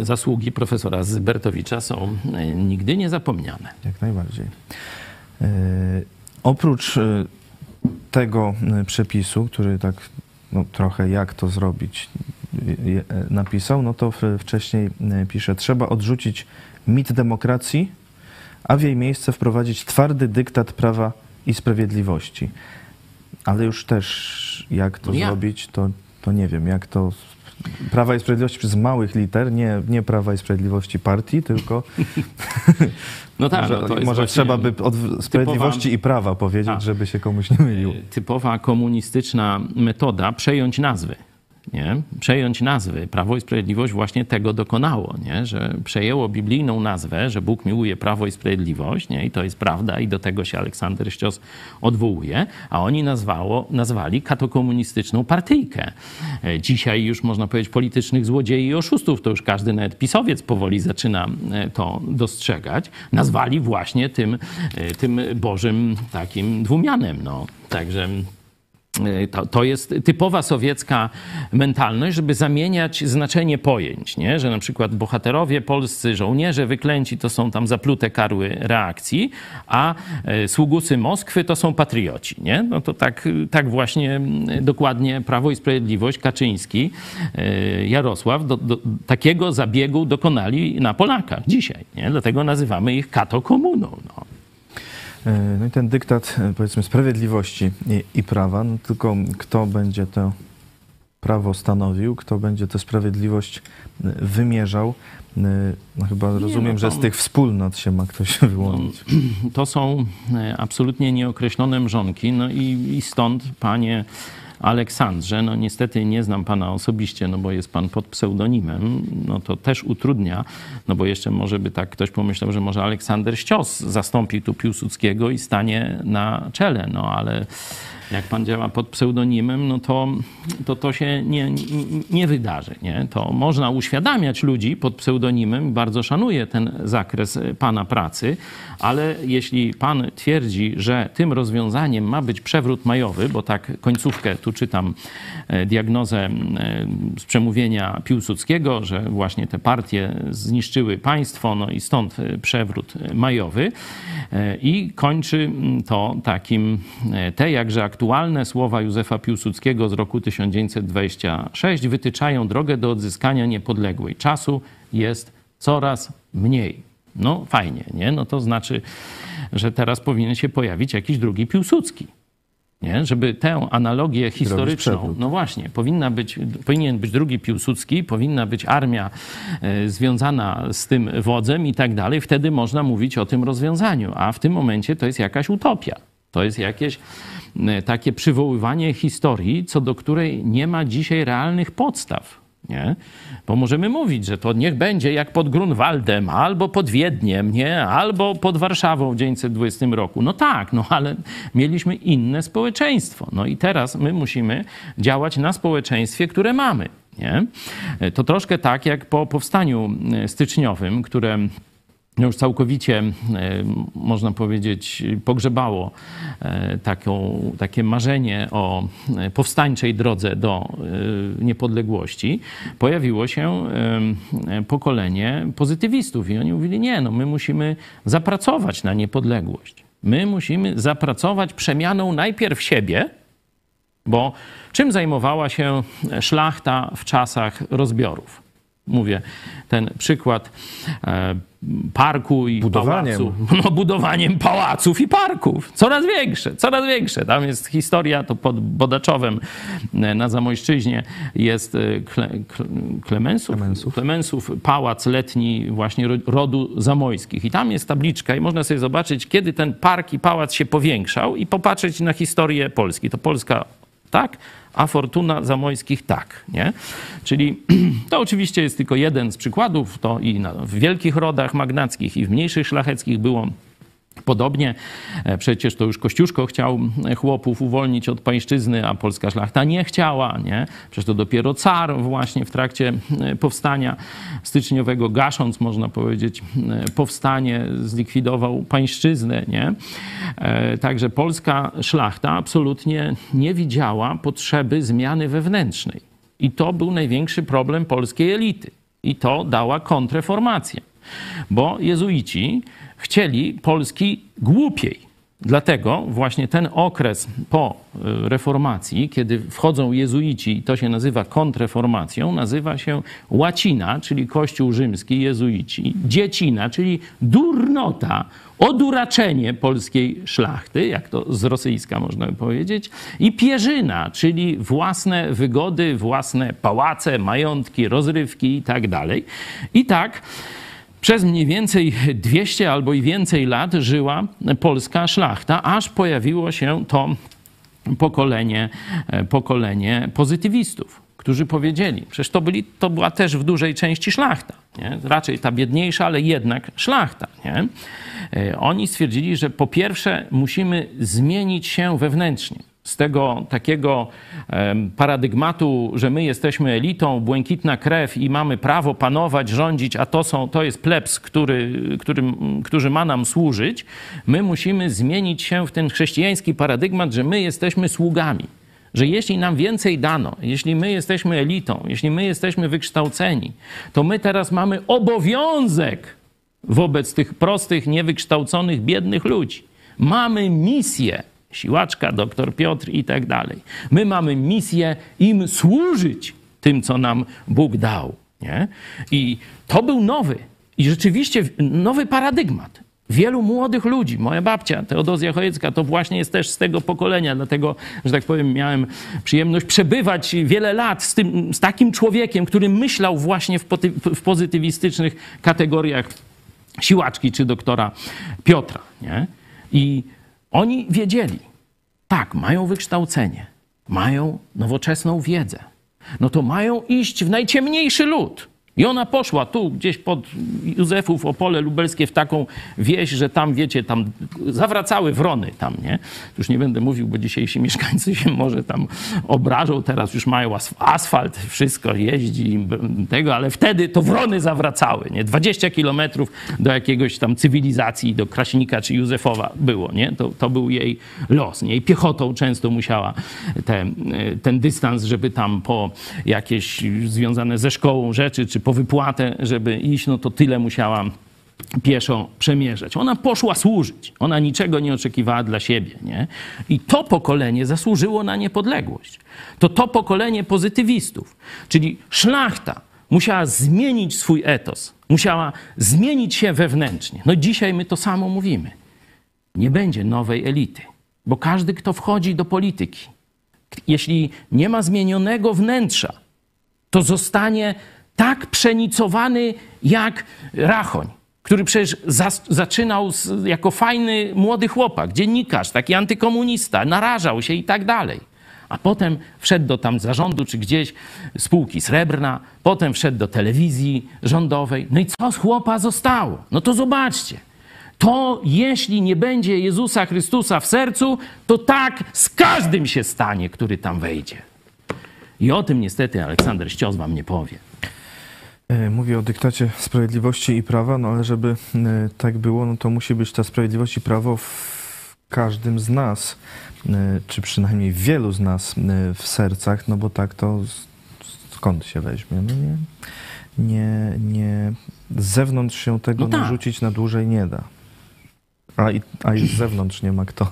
zasługi profesora Zybertowicza są nigdy nie zapomniane. Jak najbardziej. Oprócz tego przepisu, który tak no, trochę jak to zrobić napisał, no to wcześniej pisze, trzeba odrzucić mit demokracji, a w jej miejsce wprowadzić twardy dyktat prawa i sprawiedliwości. Ale już też jak to ja. zrobić, to, to nie wiem, jak to... Prawa i Sprawiedliwości przez małych liter, nie, nie Prawa i Sprawiedliwości partii, tylko... No tak, może, no to jest może trzeba by od Sprawiedliwości typowa, i Prawa powiedzieć, a, żeby się komuś nie myliło. Typowa komunistyczna metoda przejąć nazwy. Nie? Przejąć nazwy. Prawo i Sprawiedliwość właśnie tego dokonało, nie? Że przejęło biblijną nazwę, że Bóg miłuje prawo i sprawiedliwość, nie? I to jest prawda i do tego się Aleksander Ścios odwołuje, a oni nazwało, nazwali katokomunistyczną partyjkę. Dzisiaj już można powiedzieć politycznych złodziei i oszustów, to już każdy nawet pisowiec powoli zaczyna to dostrzegać. Nazwali właśnie tym, tym Bożym takim dwumianem. No. Także... To, to jest typowa sowiecka mentalność, żeby zamieniać znaczenie pojęć, nie? Że na przykład bohaterowie polscy, żołnierze wyklęci to są tam zaplute karły reakcji, a sługusy Moskwy to są patrioci, nie? No to tak, tak właśnie dokładnie Prawo i Sprawiedliwość, Kaczyński, Jarosław do, do, takiego zabiegu dokonali na Polakach dzisiaj, nie? Dlatego nazywamy ich katokomuną, no. No i ten dyktat, powiedzmy, sprawiedliwości i, i prawa, no tylko kto będzie to prawo stanowił, kto będzie tę sprawiedliwość wymierzał. No chyba nie, rozumiem, no to, że z tych wspólnot się ma ktoś wyłonić. No, to są absolutnie nieokreślone mrzonki, no i, i stąd, panie Aleksandrze, no niestety nie znam pana osobiście, no bo jest pan pod pseudonimem, no to też utrudnia, no bo jeszcze może by tak ktoś pomyślał, że może Aleksander Ścios zastąpi tu Piłsudskiego i stanie na czele, no ale jak pan działa pod pseudonimem, no to to, to się nie, nie, nie wydarzy, nie? To można uświadamiać ludzi pod pseudonimem, bardzo szanuję ten zakres pana pracy, ale jeśli pan twierdzi, że tym rozwiązaniem ma być przewrót majowy, bo tak końcówkę tu czytam diagnozę z przemówienia Piłsudskiego, że właśnie te partie zniszczyły państwo, no i stąd przewrót majowy. I kończy to takim, te jakże aktualne słowa Józefa Piłsudskiego z roku tysiąc dziewięćset dwudziestego szóstego wytyczają drogę do odzyskania niepodległej. Czasu jest coraz mniej. No fajnie, nie? No to znaczy, że teraz powinien się pojawić jakiś drugi Piłsudski. Nie? Żeby tę analogię historyczną, no właśnie, powinna być, powinien być drugi Piłsudski, powinna być armia związana z tym wodzem i tak dalej, wtedy można mówić o tym rozwiązaniu, a w tym momencie to jest jakaś utopia, to jest jakieś takie przywoływanie historii, co do której nie ma dzisiaj realnych podstaw. Nie? Bo możemy mówić, że to niech będzie jak pod Grunwaldem, albo pod Wiedniem, nie? Albo pod Warszawą w tysiąc dziewięćset dwudziestym roku. No tak, no ale mieliśmy inne społeczeństwo. No i teraz my musimy działać na społeczeństwie, które mamy. Nie? To troszkę tak jak po powstaniu styczniowym, które... już całkowicie, można powiedzieć, pogrzebało taką, takie marzenie o powstańczej drodze do niepodległości, pojawiło się pokolenie pozytywistów i oni mówili, nie, no my musimy zapracować na niepodległość. My musimy zapracować przemianą najpierw siebie, bo czym zajmowała się szlachta w czasach rozbiorów? Mówię, ten przykład parku i budowaniem. pałaców. No, budowaniem pałaców i parków. Coraz większe, coraz większe. Tam jest historia, to pod Bodaczowem na Zamojszczyźnie jest Kle, Kle, Klemensów, Klemensów. Klemensów pałac letni właśnie rodu Zamojskich. I tam jest tabliczka i można sobie zobaczyć, kiedy ten park i pałac się powiększał i popatrzeć na historię Polski. To Polska tak, a fortuna Zamojskich tak, nie? Czyli to oczywiście jest tylko jeden z przykładów, to i w wielkich rodach magnackich i w mniejszych szlacheckich było podobnie. Przecież to już Kościuszko chciał chłopów uwolnić od pańszczyzny, a polska szlachta nie chciała, nie? Przecież to dopiero car właśnie w trakcie powstania styczniowego, gasząc, można powiedzieć, powstanie, zlikwidował pańszczyznę, nie? Także polska szlachta absolutnie nie widziała potrzeby zmiany wewnętrznej. I to był największy problem polskiej elity. I to dała kontreformacja. Bo jezuici chcieli Polski głupiej. Dlatego właśnie ten okres po reformacji, kiedy wchodzą jezuici i to się nazywa kontreformacją, nazywa się łacina, czyli Kościół rzymski, jezuici, dziecina, czyli durnota, oduraczenie polskiej szlachty, jak to z rosyjska można by powiedzieć, i pierzyna, czyli własne wygody, własne pałace, majątki, rozrywki i tak dalej. I tak przez mniej więcej dwieście albo i więcej lat żyła polska szlachta, aż pojawiło się to pokolenie, pokolenie pozytywistów, którzy powiedzieli, przecież to, byli, to była też w dużej części szlachta, nie? Raczej ta biedniejsza, ale jednak szlachta, nie? Oni stwierdzili, że po pierwsze musimy zmienić się wewnętrznie. Z tego takiego paradygmatu, że my jesteśmy elitą, błękitna krew i mamy prawo panować, rządzić, a to, są, to jest plebs, który, który, który ma nam służyć, my musimy zmienić się w ten chrześcijański paradygmat, że my jesteśmy sługami. Że jeśli nam więcej dano, jeśli my jesteśmy elitą, jeśli my jesteśmy wykształceni, to my teraz mamy obowiązek wobec tych prostych, niewykształconych, biednych ludzi. Mamy misję. Siłaczka, doktor Piotr i tak dalej. My mamy misję im służyć tym, co nam Bóg dał. Nie? I to był nowy i rzeczywiście nowy paradygmat. Wielu młodych ludzi, moja babcia Teodozja Chojecka, to właśnie jest też z tego pokolenia, dlatego, że tak powiem, miałem przyjemność przebywać wiele lat z, tym, z takim człowiekiem, który myślał właśnie w, w pozytywistycznych kategoriach Siłaczki czy doktora Piotra. Nie? I oni wiedzieli, tak, mają wykształcenie, mają nowoczesną wiedzę. No to mają iść w najciemniejszy lud. I ona poszła tu, gdzieś pod Józefów, Opole Lubelskie, w taką wieś, że tam, wiecie, tam zawracały wrony tam, nie? Już nie będę mówił, bo dzisiejsi mieszkańcy się może tam obrażą. Teraz już mają asfalt, wszystko jeździ, tego, ale wtedy to wrony zawracały, nie? dwadzieścia kilometrów do jakiegoś tam cywilizacji, do Kraśnika czy Józefowa było, nie? To, to był jej los, nie? I piechotą często musiała te, ten dystans, żeby tam po jakieś związane ze szkołą rzeczy, czy po wypłatę, żeby iść, no to tyle musiała pieszo przemierzać. Ona poszła służyć. Ona niczego nie oczekiwała dla siebie, nie? I to pokolenie zasłużyło na niepodległość. To to pokolenie pozytywistów, czyli szlachta musiała zmienić swój etos, musiała zmienić się wewnętrznie. No dzisiaj my to samo mówimy. Nie będzie nowej elity, bo każdy, kto wchodzi do polityki, jeśli nie ma zmienionego wnętrza, to zostanie tak przenicowany jak Rachoń, który przecież zas- zaczynał z, jako fajny młody chłopak, dziennikarz, taki antykomunista, narażał się i tak dalej. A potem wszedł do tam zarządu czy gdzieś spółki Srebrna, potem wszedł do telewizji rządowej. No i co z chłopa zostało? No to zobaczcie. To jeśli nie będzie Jezusa Chrystusa w sercu, to tak z każdym się stanie, który tam wejdzie. I o tym niestety Aleksander Ścios wam nie powie. Mówię o dyktacie sprawiedliwości i prawa, no ale żeby tak było, no to musi być ta sprawiedliwość i prawo w każdym z nas, czy przynajmniej wielu z nas w sercach, no bo tak to skąd się weźmie? No nie, nie, nie, z zewnątrz się tego no narzucić na dłużej nie da, a i, a i z zewnątrz nie ma kto.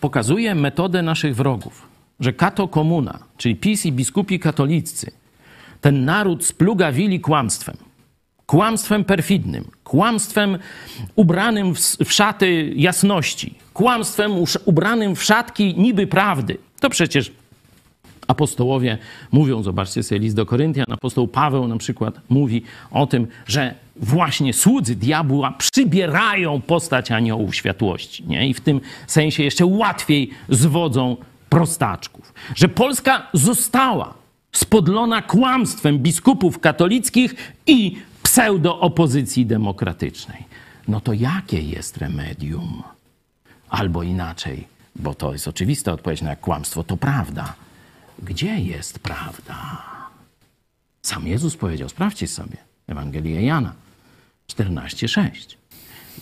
Pokazuje metodę naszych wrogów, że kato komuna, czyli PiS i biskupi katoliccy, ten naród splugawili kłamstwem. Kłamstwem perfidnym, kłamstwem ubranym w, w szaty jasności, kłamstwem ubranym w szatki niby prawdy. To przecież apostołowie mówią, zobaczcie sobie list do Koryntian, apostoł Paweł na przykład mówi o tym, że właśnie słudzy diabła przybierają postać aniołów światłości, nie? I w tym sensie jeszcze łatwiej zwodzą prostaczków. Że Polska została spodlona kłamstwem biskupów katolickich i pseudoopozycji demokratycznej. No to jakie jest remedium? Albo inaczej, bo to jest oczywista odpowiedź na kłamstwo, to prawda. Gdzie jest prawda? Sam Jezus powiedział, sprawdźcie sobie, Ewangelię Jana czternaście, sześć.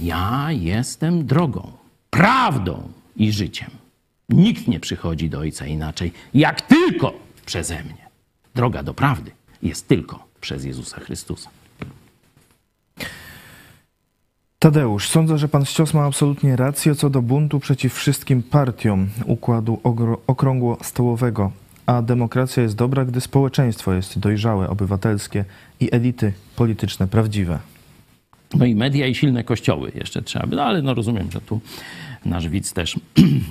Ja jestem drogą, prawdą i życiem. Nikt nie przychodzi do Ojca inaczej, jak tylko przeze mnie. Droga do prawdy jest tylko przez Jezusa Chrystusa. Tadeusz, sądzę, że pan Ścios ma absolutnie rację co do buntu przeciw wszystkim partiom układu okrągłostołowego. A demokracja jest dobra, gdy społeczeństwo jest dojrzałe, obywatelskie i elity polityczne prawdziwe. No i media i silne kościoły jeszcze trzeba by, no ale no rozumiem, że tu nasz widz też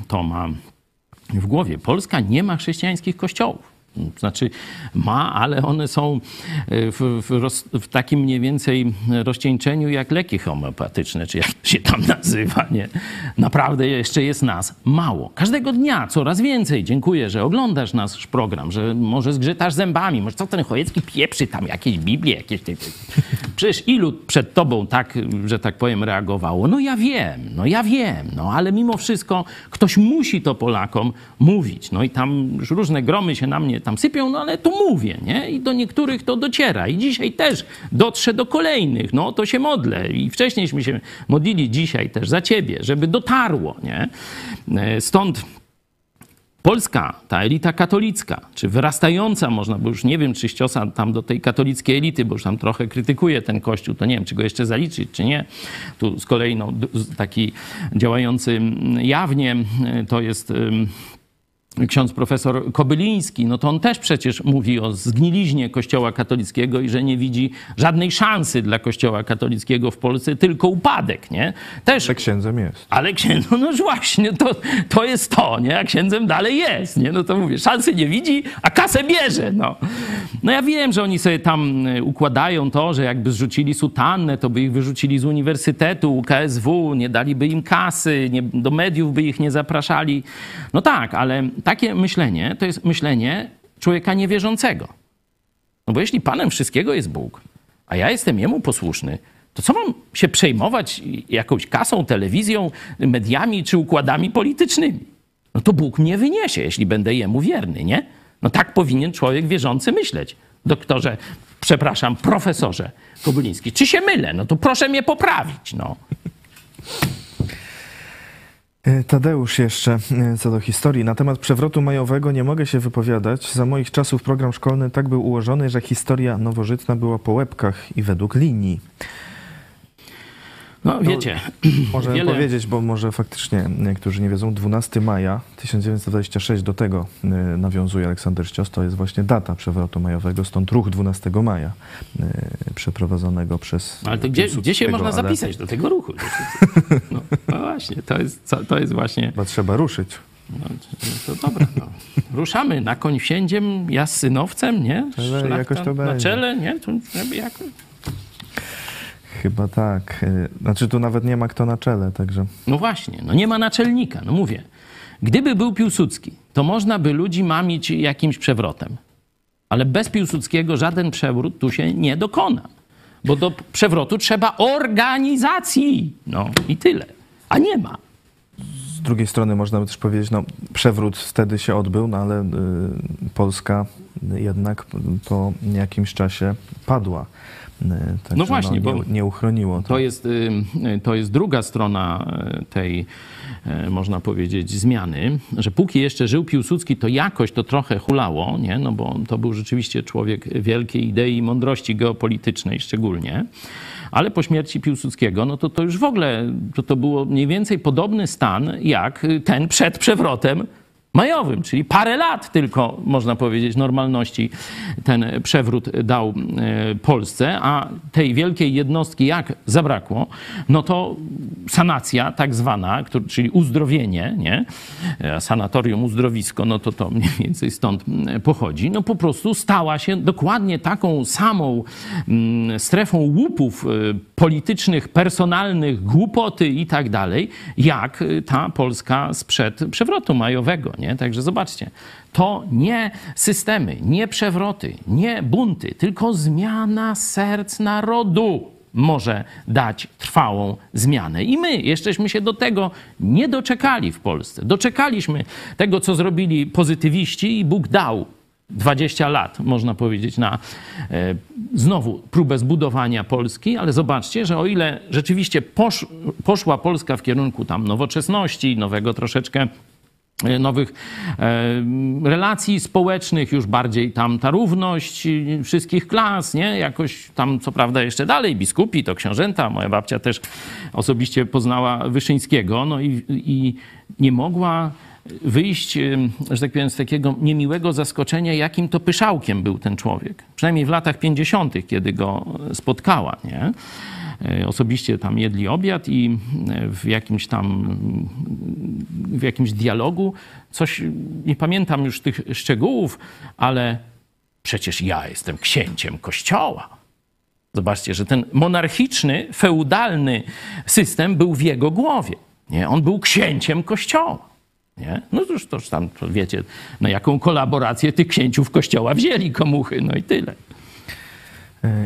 to ma w głowie. Polska nie ma chrześcijańskich kościołów. Znaczy ma, ale one są w, w, roz, w takim mniej więcej rozcieńczeniu jak leki homeopatyczne, czy jak się tam nazywa, nie? Naprawdę jeszcze jest nas mało. Każdego dnia coraz więcej. Dziękuję, że oglądasz nasz program, że może zgrzytasz zębami, może co ten Chojecki pieprzy tam, jakieś Biblię, jakieś... Przecież ilu przed tobą tak, że tak powiem, reagowało? No ja wiem, no ja wiem, no ale mimo wszystko ktoś musi to Polakom mówić. No i tam już różne gromy się na mnie tam sypią, no ale to mówię, nie? I do niektórych to dociera. I dzisiaj też dotrze do kolejnych. No to się modlę. I wcześniejśmy się modlili dzisiaj też za ciebie, żeby dotarło, nie? Stąd Polska, ta elita katolicka, czy wyrastająca można, bo już nie wiem, czy Ściosa tam do tej katolickiej elity, bo już tam trochę krytykuje ten Kościół, to nie wiem, czy go jeszcze zaliczyć, czy nie. Tu z kolei no, taki działający jawnie to jest... ksiądz profesor Kobyliński, no to on też przecież mówi o zgniliźnie Kościoła katolickiego i że nie widzi żadnej szansy dla Kościoła katolickiego w Polsce, tylko upadek, nie? Też, ale księdzem jest. Ale księdzem, no właśnie, to, to jest to, nie? A księdzem dalej jest, nie? No to mówię, szansy nie widzi, a kasę bierze, no. No ja wiem, że oni sobie tam układają to, że jakby zrzucili sutannę, to by ich wyrzucili z uniwersytetu, U K S W, nie daliby im kasy, nie, do mediów by ich nie zapraszali. No tak, ale takie myślenie to jest myślenie człowieka niewierzącego. No bo jeśli Panem wszystkiego jest Bóg, a ja jestem Jemu posłuszny, to co mam się przejmować jakąś kasą, telewizją, mediami czy układami politycznymi? No to Bóg mnie wyniesie, jeśli będę Jemu wierny, nie? No tak powinien człowiek wierzący myśleć. Doktorze, przepraszam, profesorze Kobyliński, czy się mylę? No to proszę mnie poprawić, no. Tadeusz jeszcze co do historii. Na temat przewrotu majowego nie mogę się wypowiadać. Za moich czasów program szkolny tak był ułożony, że historia nowożytna była po łebkach i według linii. No wiecie. To możemy wiele... powiedzieć, bo może faktycznie niektórzy nie wiedzą. dwunastego maja tysiąc dziewięćset dwudziestego szóstego, do tego nawiązuje Aleksander Ścios. To jest właśnie data przewrotu majowego, stąd ruch dwunastego maja przeprowadzonego przez... Ale to gdzie, gdzie się można ale... zapisać do tego ruchu? No, no właśnie, to jest, to jest właśnie... Bo trzeba ruszyć. No, to dobra, no. Ruszamy na koń wsiędziem, ja z synowcem, nie? Szlachta jakoś to będzie. Na czele, nie? To żeby jakoś... Chyba tak. Znaczy tu nawet nie ma kto na czele, także... No właśnie, no nie ma naczelnika, no mówię. Gdyby był Piłsudski, to można by ludzi mamić jakimś przewrotem. Ale bez Piłsudskiego żaden przewrót tu się nie dokona. Bo do przewrotu trzeba organizacji. No i tyle. A nie ma. Z drugiej strony można by też powiedzieć, no przewrót wtedy się odbył, no ale y, Polska jednak po jakimś czasie padła. Tak, no właśnie, nie, bo nie uchroniło. To. To jest, to jest druga strona tej, można powiedzieć, zmiany, że póki jeszcze żył Piłsudski, to jakoś to trochę hulało, nie? No bo to był rzeczywiście człowiek wielkiej idei i mądrości geopolitycznej szczególnie, ale po śmierci Piłsudskiego, no to to już w ogóle, to, to było mniej więcej podobny stan jak ten przed przewrotem majowym, czyli parę lat tylko, można powiedzieć, normalności ten przewrót dał Polsce, a tej wielkiej jednostki jak zabrakło, no to sanacja tak zwana, czyli uzdrowienie, nie? Sanatorium, uzdrowisko, no to to mniej więcej stąd pochodzi, no po prostu stała się dokładnie taką samą strefą łupów politycznych, personalnych, głupoty i tak dalej, jak ta Polska sprzed przewrotu majowego. Nie? Także zobaczcie, to nie systemy, nie przewroty, nie bunty, tylko zmiana serc narodu może dać trwałą zmianę. I my jeszcześmy się do tego nie doczekali w Polsce. Doczekaliśmy tego, co zrobili pozytywiści i Bóg dał dwadzieścia lat, można powiedzieć, na e, znowu próbę zbudowania Polski, ale zobaczcie, że o ile rzeczywiście posz, poszła Polska w kierunku tam nowoczesności, nowego troszeczkę nowych relacji społecznych, już bardziej tam ta równość wszystkich klas, nie? Jakoś tam, co prawda, jeszcze dalej biskupi, to książęta, moja babcia też osobiście poznała Wyszyńskiego, no i, i nie mogła wyjść, że tak powiem, z takiego niemiłego zaskoczenia, jakim to pyszałkiem był ten człowiek. Przynajmniej w latach pięćdziesiątych, kiedy go spotkała, nie? Osobiście tam jedli obiad i w jakimś tam, w jakimś dialogu coś, nie pamiętam już tych szczegółów, ale przecież ja jestem księciem kościoła. Zobaczcie, że ten monarchiczny, feudalny system był w jego głowie. Nie? On był księciem kościoła. Nie? No cóż, toż tam, to wiecie, na jaką kolaborację tych księciów kościoła wzięli komuchy, no i tyle.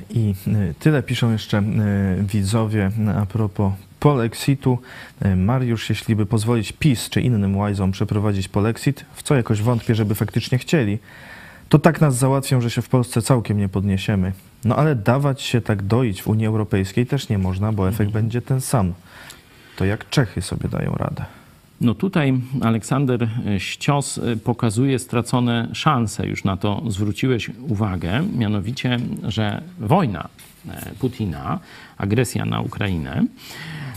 I tyle piszą jeszcze widzowie a propos polexitu. Mariusz, jeśli by pozwolić PiS czy innym łajzom przeprowadzić polexit, w co jakoś wątpię, żeby faktycznie chcieli, to tak nas załatwią, że się w Polsce całkiem nie podniesiemy. No ale dawać się tak doić w Unii Europejskiej też nie można, bo efekt mhm. będzie ten sam. To jak Czechy sobie dają radę. No tutaj Aleksander Ścios pokazuje stracone szanse, już na to zwróciłeś uwagę, mianowicie, że wojna Putina, agresja na Ukrainę,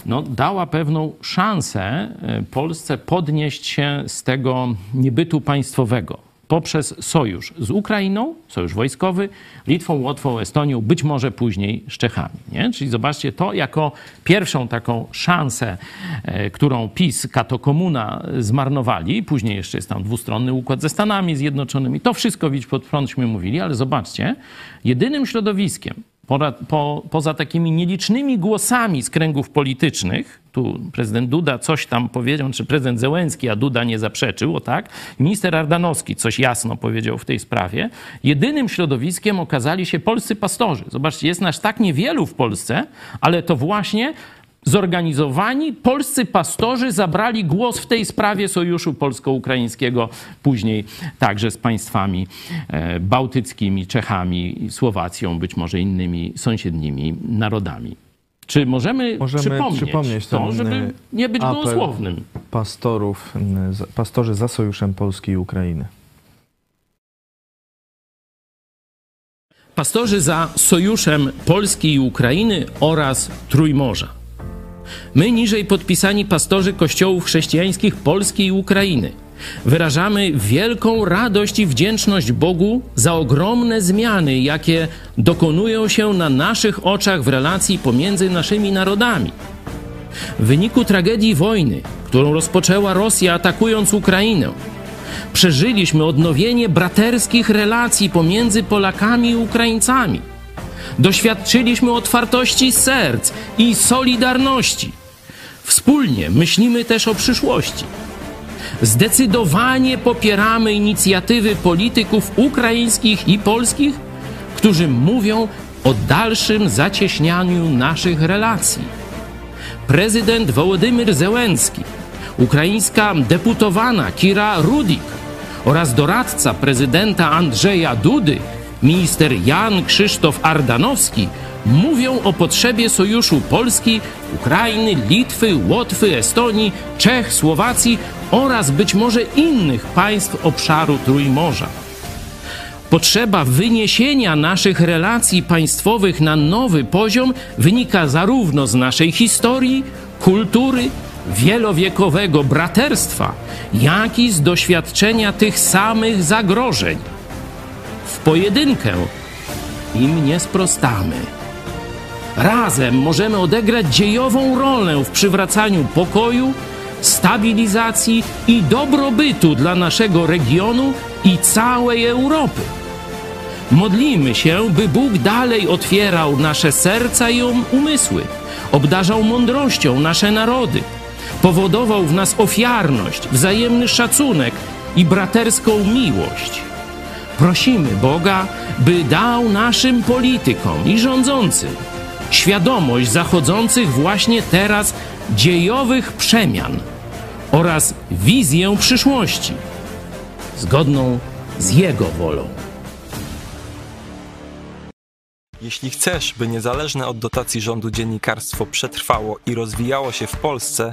no dała pewną szansę Polsce podnieść się z tego niebytu państwowego poprzez sojusz z Ukrainą, sojusz wojskowy, Litwą, Łotwą, Estonią, być może później z Czechami. Nie? Czyli zobaczcie to jako pierwszą taką szansę, którą PiS, Kato Komuna zmarnowali. Później jeszcze jest tam dwustronny układ ze Stanami Zjednoczonymi. To wszystko, Idź Pod Prądśmy mówili, ale zobaczcie, jedynym środowiskiem, Po, poza takimi nielicznymi głosami z kręgów politycznych, tu prezydent Duda coś tam powiedział, czy prezydent Zełenski, a Duda nie zaprzeczył, o tak, minister Ardanowski coś jasno powiedział w tej sprawie, jedynym środowiskiem okazali się polscy pastorzy. Zobaczcie, jest nas tak niewielu w Polsce, ale to właśnie zorganizowani polscy pastorzy zabrali głos w tej sprawie sojuszu polsko-ukraińskiego, później także z państwami bałtyckimi, Czechami, Słowacją, być może innymi sąsiednimi narodami. Czy możemy, możemy przypomnieć, przypomnieć to, żeby nie być gołosłownym? Pastorów, pastorzy za sojuszem Polski i Ukrainy. Pastorzy za sojuszem Polski i Ukrainy oraz Trójmorza. My, niżej podpisani pastorzy kościołów chrześcijańskich Polski i Ukrainy, wyrażamy wielką radość i wdzięczność Bogu za ogromne zmiany, jakie dokonują się na naszych oczach w relacji pomiędzy naszymi narodami. W wyniku tragedii wojny, którą rozpoczęła Rosja atakując Ukrainę, przeżyliśmy odnowienie braterskich relacji pomiędzy Polakami i Ukraińcami. Doświadczyliśmy otwartości serc i solidarności. Wspólnie myślimy też o przyszłości. Zdecydowanie popieramy inicjatywy polityków ukraińskich i polskich, którzy mówią o dalszym zacieśnianiu naszych relacji. Prezydent Wołodymyr Zełenski, ukraińska deputowana Kira Rudyk oraz doradca prezydenta Andrzeja Dudy minister Jan Krzysztof Ardanowski mówią o potrzebie sojuszu Polski, Ukrainy, Litwy, Łotwy, Estonii, Czech, Słowacji oraz być może innych państw obszaru Trójmorza. Potrzeba wyniesienia naszych relacji państwowych na nowy poziom wynika zarówno z naszej historii, kultury, wielowiekowego braterstwa, jak i z doświadczenia tych samych zagrożeń. W pojedynkę im nie sprostamy. Razem możemy odegrać dziejową rolę w przywracaniu pokoju, stabilizacji i dobrobytu dla naszego regionu i całej Europy. Modlimy się, by Bóg dalej otwierał nasze serca i umysły, obdarzał mądrością nasze narody, powodował w nas ofiarność, wzajemny szacunek i braterską miłość. Prosimy Boga, by dał naszym politykom i rządzącym świadomość zachodzących właśnie teraz dziejowych przemian oraz wizję przyszłości, zgodną z Jego wolą. Jeśli chcesz, by niezależne od dotacji rządu dziennikarstwo przetrwało i rozwijało się w Polsce,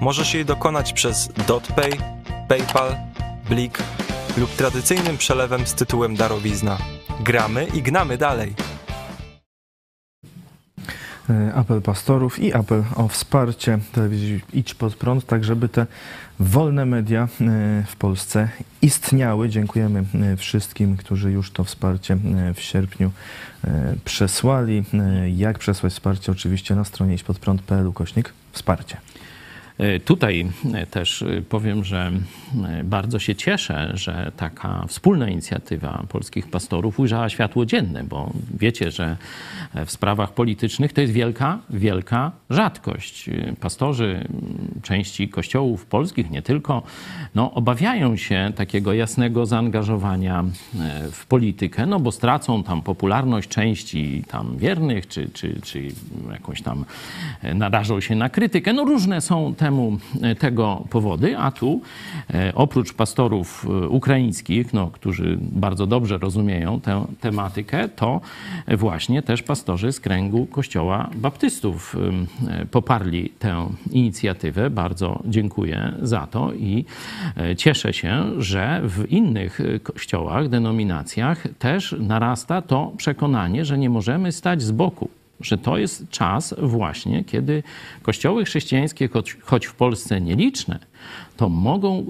Możesz jej dokonać przez DotPay, PayPal, Blik lub tradycyjnym przelewem z tytułem darowizna. Gramy i gnamy dalej. Apel pastorów i apel o wsparcie telewizji Idź Pod Prąd, tak żeby te wolne media w Polsce istniały. Dziękujemy wszystkim, którzy już to wsparcie w sierpniu przesłali. Jak przesłać wsparcie? Oczywiście na stronie idźpodprąd.pl ukośnik wsparcie. Tutaj też powiem, że bardzo się cieszę, że taka wspólna inicjatywa polskich pastorów ujrzała światło dzienne, bo wiecie, że w sprawach politycznych to jest wielka, wielka rzadkość. Pastorzy części kościołów polskich, nie tylko, no, obawiają się takiego jasnego zaangażowania w politykę, no bo stracą tam popularność części tam wiernych, czy, czy, czy jakąś tam narażą się na krytykę. No różne są te Temu, tego powody, a tu e, oprócz pastorów ukraińskich, no, którzy bardzo dobrze rozumieją tę tematykę, to właśnie też pastorzy z kręgu Kościoła Baptystów e, poparli tę inicjatywę. Bardzo dziękuję za to i e, cieszę się, że w innych kościołach, denominacjach też narasta to przekonanie, że nie możemy stać z boku, że to jest czas właśnie, kiedy kościoły chrześcijańskie, choć w Polsce nieliczne, to mogą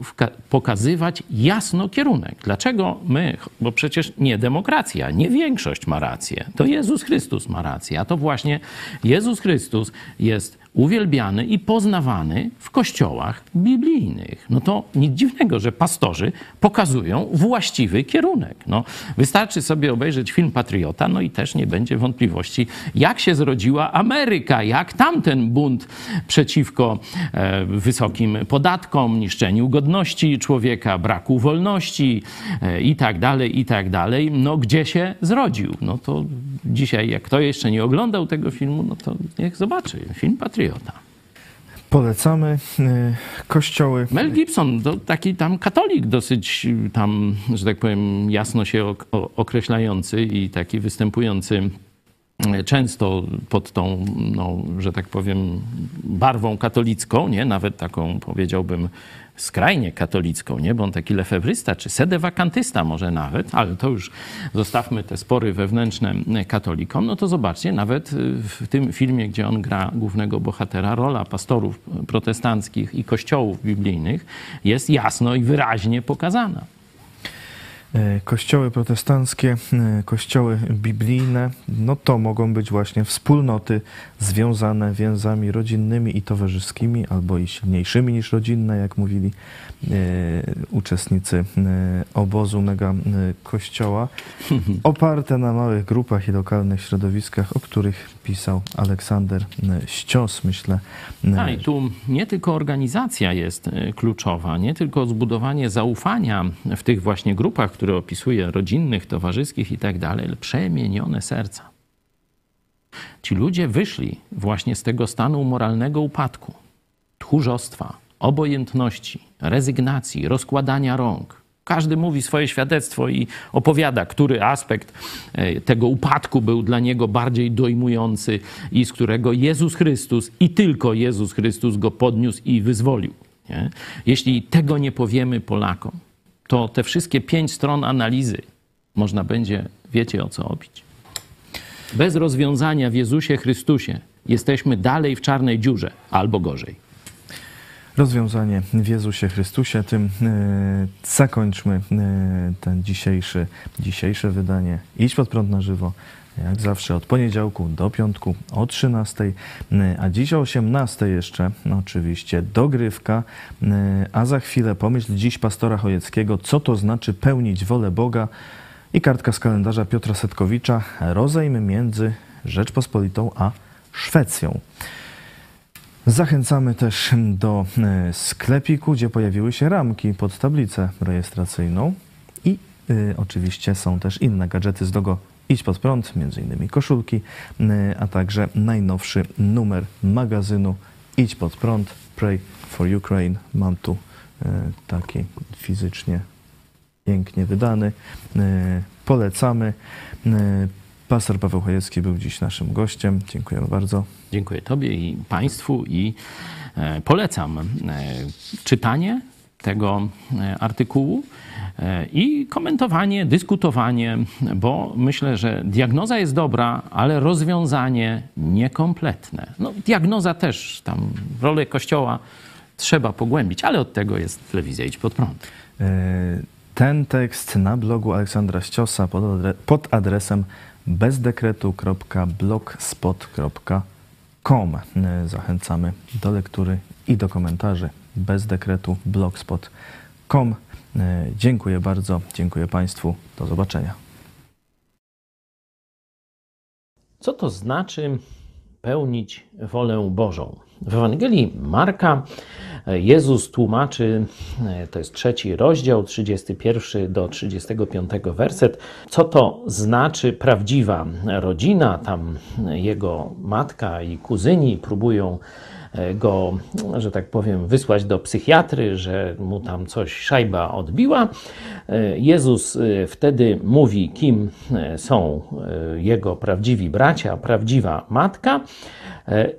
pokazywać jasno kierunek. Dlaczego my? Bo przecież nie demokracja, nie większość ma rację. To Jezus Chrystus ma rację, a to właśnie Jezus Chrystus jest uwielbiany i poznawany w kościołach biblijnych. No to nic dziwnego, że pastorzy pokazują właściwy kierunek. No, wystarczy sobie obejrzeć film Patriota, no i też nie będzie wątpliwości, jak się zrodziła Ameryka, jak tamten bunt przeciwko e, wysokim podatkom, niszczeniu godności człowieka, braku wolności e, i tak dalej, i tak dalej. No gdzie się zrodził? No to dzisiaj, jak kto jeszcze nie oglądał tego filmu, no to niech zobaczy. Film Patriota. Polecamy kościoły. Mel Gibson, to taki tam katolik dosyć tam, że tak powiem, jasno się określający i taki występujący często pod tą, no, że tak powiem, barwą katolicką, nie? Nawet taką, powiedziałbym, skrajnie katolicką, nie? Bo on taki lefebrysta czy sedewakantysta może nawet, ale to już zostawmy te spory wewnętrzne katolikom. No to zobaczcie, nawet w tym filmie, gdzie on gra głównego bohatera, rola pastorów protestanckich i kościołów biblijnych jest jasno i wyraźnie pokazana. Kościoły protestanckie, kościoły biblijne, no to mogą być właśnie wspólnoty związane więzami rodzinnymi i towarzyskimi, albo i silniejszymi niż rodzinne, jak mówili e, uczestnicy obozu mega kościoła, oparte na małych grupach i lokalnych środowiskach, o których pisał Aleksander Ścios, myślę. A i tu nie tylko organizacja jest kluczowa, nie tylko zbudowanie zaufania w tych właśnie grupach, które opisuje, rodzinnych, towarzyskich i tak dalej, ale przemienione serca. Ci ludzie wyszli właśnie z tego stanu moralnego upadku, tchórzostwa, obojętności, rezygnacji, rozkładania rąk. Każdy mówi swoje świadectwo i opowiada, który aspekt tego upadku był dla niego bardziej dojmujący i z którego Jezus Chrystus i tylko Jezus Chrystus go podniósł i wyzwolił. Nie? Jeśli tego nie powiemy Polakom, to te wszystkie pięć stron analizy można będzie, wiecie o co obić. Bez rozwiązania w Jezusie Chrystusie jesteśmy dalej w czarnej dziurze albo gorzej. Rozwiązanie w Jezusie Chrystusie. Tym yy, zakończmy yy, ten dzisiejszy, dzisiejsze wydanie Idź Pod Prąd na żywo. Jak zawsze od poniedziałku do piątku o trzynastej, a dziś o osiemnastej jeszcze no oczywiście dogrywka, a za chwilę pomyśl dziś pastora Chojeckiego, co to znaczy pełnić wolę Boga i kartka z kalendarza Piotra Setkowicza, rozejm między Rzeczpospolitą a Szwecją. Zachęcamy też do sklepiku, gdzie pojawiły się ramki pod tablicę rejestracyjną i y, oczywiście są też inne gadżety z logo Idź Pod Prąd, między innymi koszulki, a także najnowszy numer magazynu Idź Pod Prąd, Pray for Ukraine. Mam tu taki fizycznie pięknie wydany. Polecamy. Pastor Paweł Chodewski był dziś naszym gościem. Dziękujemy bardzo. Dziękuję Tobie i Państwu i polecam czytanie tego artykułu i komentowanie, dyskutowanie, bo myślę, że diagnoza jest dobra, ale rozwiązanie niekompletne. No, diagnoza też, tam rolę Kościoła trzeba pogłębić, ale od tego jest telewizja Idź Pod Prąd. Ten tekst na blogu Aleksandra Ściosa pod, adre- pod adresem bezdekretu kropka blogspot kropka com. Zachęcamy do lektury i do komentarzy. bezdekretu blogspot kropka com. Dziękuję bardzo, dziękuję Państwu. Do zobaczenia. Co to znaczy pełnić wolę Bożą? W Ewangelii Marka Jezus tłumaczy, to jest trzeci rozdział, trzydziesty pierwszy do trzydziestego piątego werset, co to znaczy prawdziwa rodzina. Tam jego matka i kuzyni próbują go, że tak powiem, wysłać do psychiatry, że mu tam coś szajba odbiła. Jezus wtedy mówi, kim są jego prawdziwi bracia, prawdziwa matka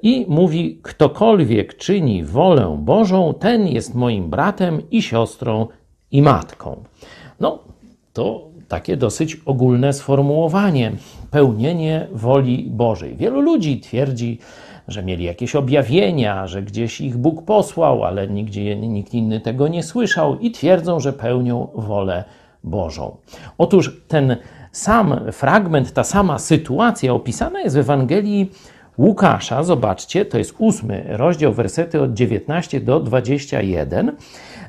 i mówi, ktokolwiek czyni wolę Bożą, ten jest moim bratem i siostrą i matką. No, to takie dosyć ogólne sformułowanie, pełnienie woli Bożej. Wielu ludzi twierdzi, że mieli jakieś objawienia, że gdzieś ich Bóg posłał, ale nigdzie nikt inny tego nie słyszał i twierdzą, że pełnią wolę Bożą. Otóż ten sam fragment, ta sama sytuacja opisana jest w Ewangelii Łukasza. Zobaczcie, to jest ósmy rozdział, wersety od dziewiętnastego do dwudziestego pierwszego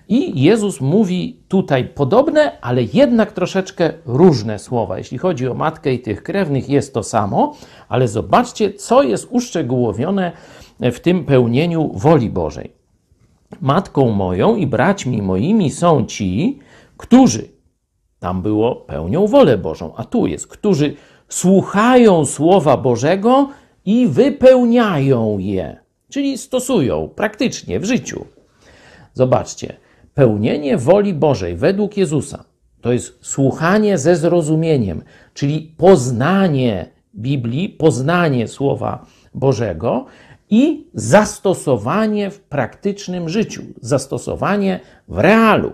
i Jezus mówi tutaj podobne, ale jednak troszeczkę różne słowa. Jeśli chodzi o matkę i tych krewnych, jest to samo, ale zobaczcie, co jest uszczegółowione w tym pełnieniu woli Bożej. Matką moją i braćmi moimi są ci, którzy, tam było, pełnią wolę Bożą, a tu jest, którzy słuchają Słowa Bożego i wypełniają je, czyli stosują praktycznie w życiu. Zobaczcie, pełnienie woli Bożej według Jezusa to jest słuchanie ze zrozumieniem, czyli poznanie Biblii, poznanie Słowa Bożego i zastosowanie w praktycznym życiu, zastosowanie w realu.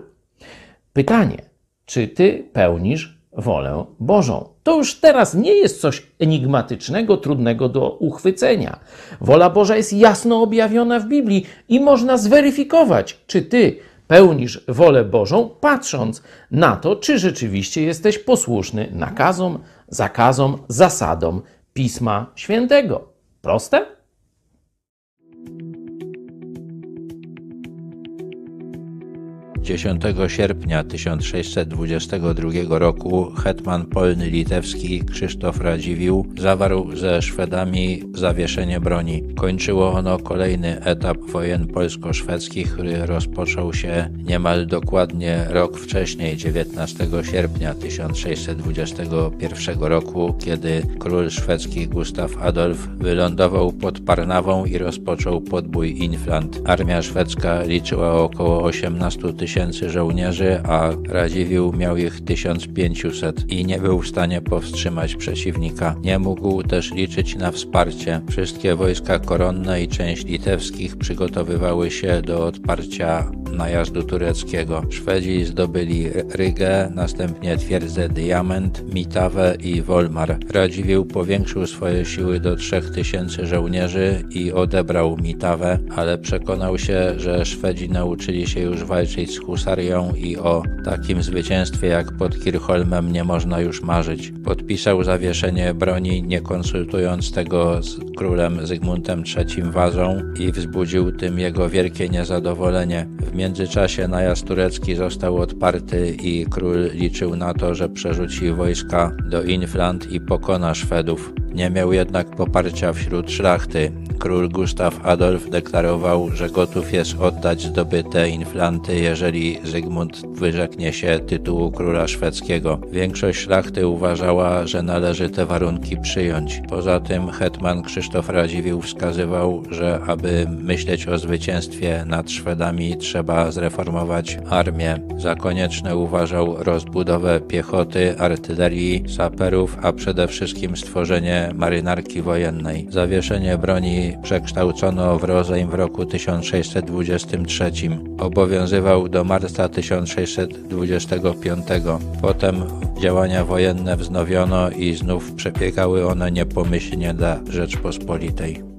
Pytanie, czy ty pełnisz wolę Bożą? To już teraz nie jest coś enigmatycznego, trudnego do uchwycenia. Wola Boża jest jasno objawiona w Biblii i można zweryfikować, czy ty pełnisz wolę Bożą, patrząc na to, czy rzeczywiście jesteś posłuszny nakazom, zakazom, zasadom Pisma Świętego. Proste? dziesiątego sierpnia tysiąc sześćset dwudziestego drugiego roku hetman polny litewski Krzysztof Radziwiłł zawarł ze Szwedami zawieszenie broni. Kończyło ono kolejny etap wojen polsko-szwedzkich, który rozpoczął się niemal dokładnie rok wcześniej, dziewiętnastego sierpnia tysiąc sześćset dwudziestego pierwszego roku, kiedy król szwedzki Gustaw Adolf wylądował pod Parnawą i rozpoczął podbój Inflant. Armia szwedzka liczyła około osiemnastu tysięcy żołnierzy, a Radziwiłł miał ich tysiąc pięciuset i nie był w stanie powstrzymać przeciwnika. Nie mógł też liczyć na wsparcie. Wszystkie wojska koronne i część litewskich przygotowywały się do odparcia najazdu tureckiego. Szwedzi zdobyli Rygę, następnie twierdzę Diament, Mitawę i Wolmar. Radziwiłł powiększył swoje siły do trzech tysięcy żołnierzy i odebrał Mitawę, ale przekonał się, że Szwedzi nauczyli się już walczyć z husarią i o takim zwycięstwie jak pod Kirchholmem nie można już marzyć. Podpisał zawieszenie broni, nie konsultując tego z królem Zygmuntem trzecim Wazą, i wzbudził tym jego wielkie niezadowolenie. W międzyczasie najazd turecki został odparty i król liczył na to, że przerzuci wojska do Inflant i pokona Szwedów. Nie miał jednak poparcia wśród szlachty. Król Gustaw Adolf deklarował, że gotów jest oddać zdobyte Inflanty, jeżeli Zygmunt wyrzeknie się tytułu króla szwedzkiego. Większość szlachty uważała, że należy te warunki przyjąć. Poza tym hetman Krzysztof Radziwiłł wskazywał, że aby myśleć o zwycięstwie nad Szwedami, trzeba zreformować armię. Za konieczne uważał rozbudowę piechoty, artylerii, saperów, a przede wszystkim stworzenie marynarki wojennej. Zawieszenie broni przekształcono w rozejm w roku tysiąc sześćset dwudziestym trzecim. Obowiązywał do marca tysiąc sześćset dwudziestego piątego. Potem działania wojenne wznowiono i znów przebiegały one niepomyślnie dla Rzeczpospolitej.